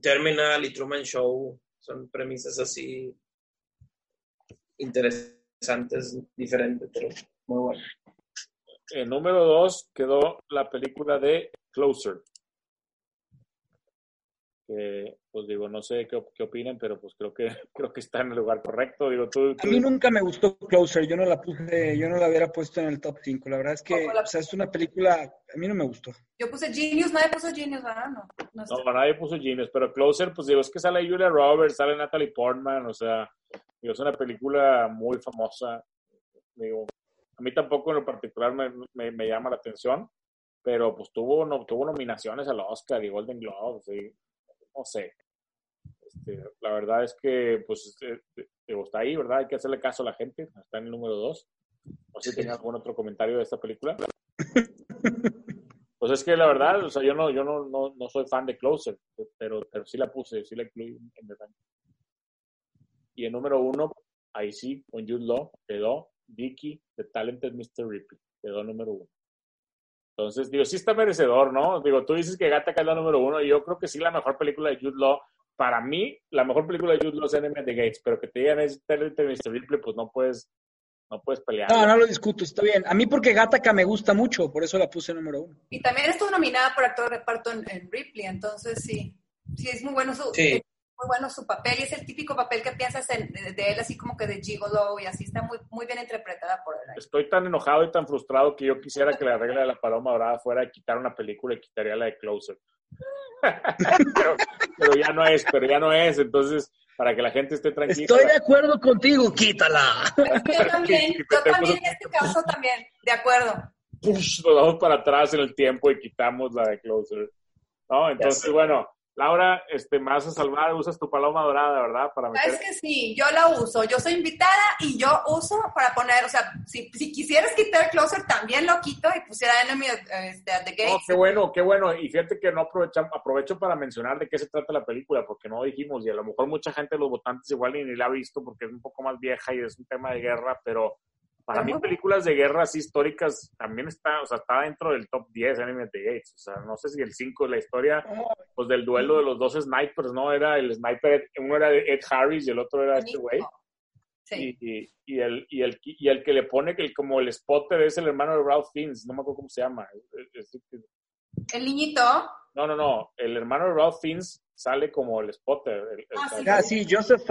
Terminal y Truman Show, son premisas así interesantes, diferentes, pero muy buenas. El número 2 quedó la película de Closer. Que, pues digo, no sé qué opinan, pero pues creo que está en el lugar correcto. Digo, tú... A mí nunca me gustó Closer, yo no la hubiera puesto en el top 5. La verdad es que es una película, a mí no me gustó. Yo puse Genius, nadie puso Genius, ¿verdad? No, nadie puso Genius, pero Closer, pues digo, es que sale Julia Roberts, sale Natalie Portman, o sea, digo, es una película muy famosa. Digo, a mí tampoco en lo particular me llama la atención, pero pues tuvo nominaciones al Oscar y Golden Globe, sí. No sé, la verdad es que pues está ahí, ¿verdad? Hay que hacerle caso a la gente, está en el número 2. No sé si tengan algún otro comentario de esta película. Pues es que la verdad, o sea, yo no soy fan de Closer, pero sí la puse, sí la incluí en detalle. Y el número 1, ahí sí, con Jude Law, quedó Vicky, The Talented Mr. Ripley, quedó número 1. Entonces, digo, sí está merecedor, ¿no? Digo, tú dices que Gattaca es la número 1, y yo creo que sí la mejor película de Jude Law. Para mí, la mejor película de Jude Law es Enemy at the Gates, pero que te digan es Mr. Ripley, pues no puedes pelear. No lo discuto, está bien. A mí porque Gattaca me gusta mucho, por eso la puse número 1. Y también estuvo nominada por actor de reparto en Ripley, entonces sí, es muy bueno su papel, y es el típico papel que piensas de él, así como que de gigolo, y así está muy, muy bien interpretada por él. Estoy tan enojado y tan frustrado que yo quisiera que la regla de la paloma dorada fuera de quitar una película y quitaría la de Closer. pero ya no es, entonces, para que la gente esté tranquila. Estoy de acuerdo contigo, quítala. Yo también, en este caso también, de acuerdo. Push, nos vamos para atrás en el tiempo y quitamos la de Closer. No, entonces, bueno... Laura, me vas a salvar, usas tu paloma dorada, ¿verdad? Es que sí, yo la uso, yo soy invitada y yo uso para poner, o sea, si quisieras quitar Closer, también lo quito y pusiera Enemy at the Gates. Oh, qué bueno, y fíjate que no aprovecho para mencionar de qué se trata la película, porque no dijimos, y a lo mejor mucha gente, los votantes igual ni la ha visto porque es un poco más vieja y es un tema de guerra, pero Para mí, películas de guerra así históricas también está, o sea, está dentro del top 10 Enemy Gates. O sea, no sé si el 5 es la historia, pues del duelo de los dos snipers, ¿no? Era el sniper, uno era Ed Harris y el otro era este güey. Sí. Y el que le pone que como el spotter es el hermano de Ralph Fiennes, no me acuerdo cómo se llama. ¿El niñito? No. El hermano de Ralph Fiennes sale como el spotter. Joseph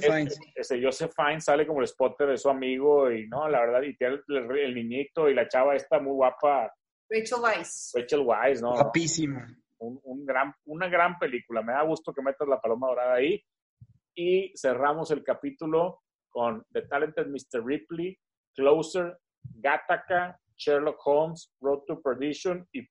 Fiennes. Ese Joseph Fiennes sale como el spotter de su amigo y no, la verdad, y tiene el niñito y la chava esta muy guapa. Rachel Weisz, ¿no? Guapísima. Una gran película. Me da gusto que metas la paloma dorada ahí. Y cerramos el capítulo con The Talented Mr. Ripley, Closer, Gattaca, Sherlock Holmes, Road to Perdition y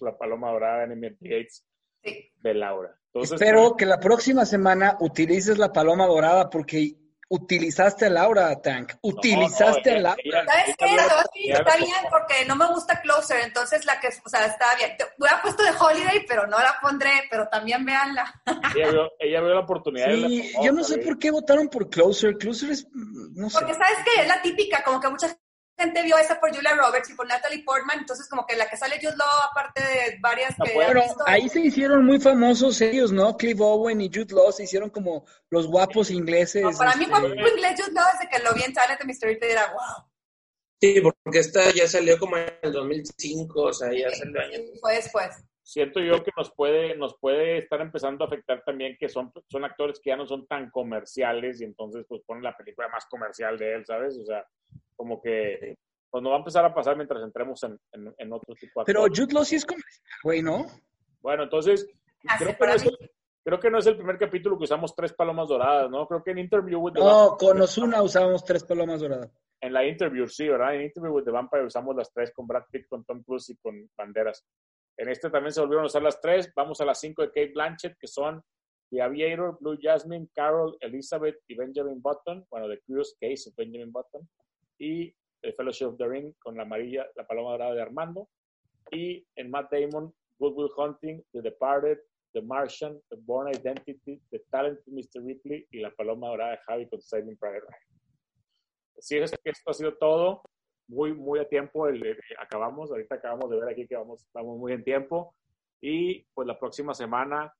la paloma dorada en Enemy Gates de Laura. Entonces, espero que la próxima semana utilices la paloma dorada porque utilizaste a Laura, Tank. Utilizaste a Laura. ¿Sabes qué? Está bien porque no me gusta Closer, entonces la que, o sea, está bien. Hubiera puesto de Holiday, pero no la pondré, pero también véanla. Ella vio la oportunidad. Sí, de la yo no sé por qué votaron por Closer. Closer es, no sé. Porque sabes que es la típica, como que mucha gente vio esa por Julia Roberts y por Natalie Portman, entonces como que la que sale Jude Law, aparte de varias que bueno, ahí se hicieron muy famosos ellos, ¿no? Clive Owen y Jude Law se hicieron como los guapos ingleses. No, para mí fue muy inglés Jude Law desde que lo vi en Talented Mr. Ripley era wow. Sí, porque esta ya salió como en el 2005, o sea, ya salió año. Fue después. Siento yo que nos puede estar empezando a afectar también que son actores que ya no son tan comerciales y entonces pues ponen la película más comercial de él, ¿sabes? O sea, como que pues nos va a empezar a pasar mientras entremos en otro tipo de actores. Pero Jude Law sí es comercial, güey, ¿no? Bueno, entonces creo que no es el primer capítulo que usamos tres palomas doradas, ¿no? Creo que en Interview with the Vampire... No, con Ozuna usamos tres palomas doradas. En la Interview, sí, ¿verdad? En Interview with the Vampire usamos las tres con Brad Pitt, con Tom Cruise y con banderas. En este también se volvieron a usar las tres. Vamos a las 5 de Cate Blanchett, que son The Aviator, Blue Jasmine, Carol, Elizabeth y Benjamin Button. Bueno, The Curious Case of Benjamin Button. Y The Fellowship of the Ring con la amarilla, la paloma dorada de Armando. Y en Matt Damon, Good Will Hunting, The Departed, The Martian, The Bourne Identity, The Talented Mr. Ripley y la paloma dorada de Javi con Saving Private Ryan. Así es que esto ha sido todo. Muy, muy a tiempo, ahorita acabamos de ver aquí que estamos muy en tiempo y pues la próxima semana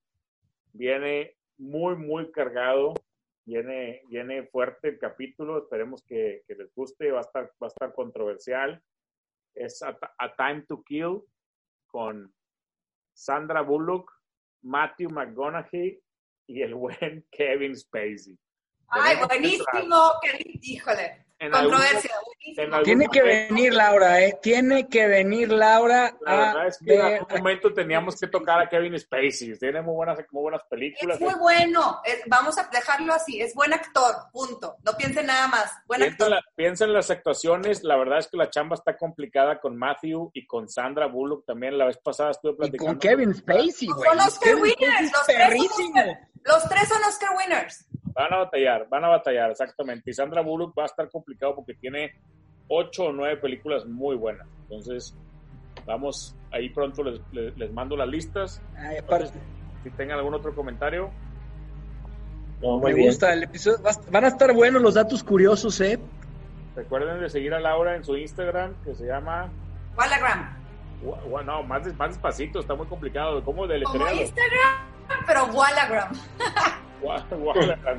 viene muy, muy cargado, viene fuerte el capítulo, esperemos que les guste, va a estar controversial. Es A Time to Kill con Sandra Bullock, Matthew McConaughey y el buen Kevin Spacey. ¡Ay, buenísimo! ¡Híjole! Controversia. Tiene que venir Laura. La verdad es que en algún momento teníamos que tocar a Kevin Spacey. Tiene muy buenas películas. Es muy bueno. Vamos a dejarlo así. Es buen actor, punto. No piensen nada más. Piensa en las actuaciones. La verdad es que la chamba está complicada con Matthew y con Sandra Bullock también. La vez pasada estuve platicando. Y con Kevin Spacey, güey. Son Oscar winners. Los tres son Oscar winners. Van a batallar, exactamente. Y Sandra Bullock va a estar complicado porque tiene 8 o 9 películas muy buenas. Entonces, vamos, ahí pronto les mando las listas. Ay, entonces, si tengan algún otro comentario. No, me gusta el episodio. Van a estar buenos los datos curiosos, ¿eh? Recuerden de seguir a Laura en su Instagram, que se llama... Wallagram. No, más despacito, está muy complicado. ¿Cómo de letrearlo? Como Instagram, pero Wallagram. Wow,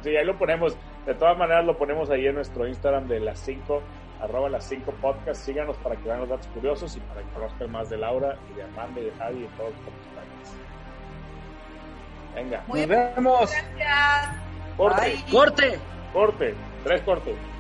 sí, ahí lo ponemos. De todas maneras lo ponemos ahí en nuestro Instagram de las 5, @las5 podcast. Síganos para que vean los datos curiosos y para que conozcan más de Laura y de Amanda y de Javi y de todos los compañeros. Venga, nos vemos. Gracias. Corte. Bye. Corte. Corte. 3 cortes.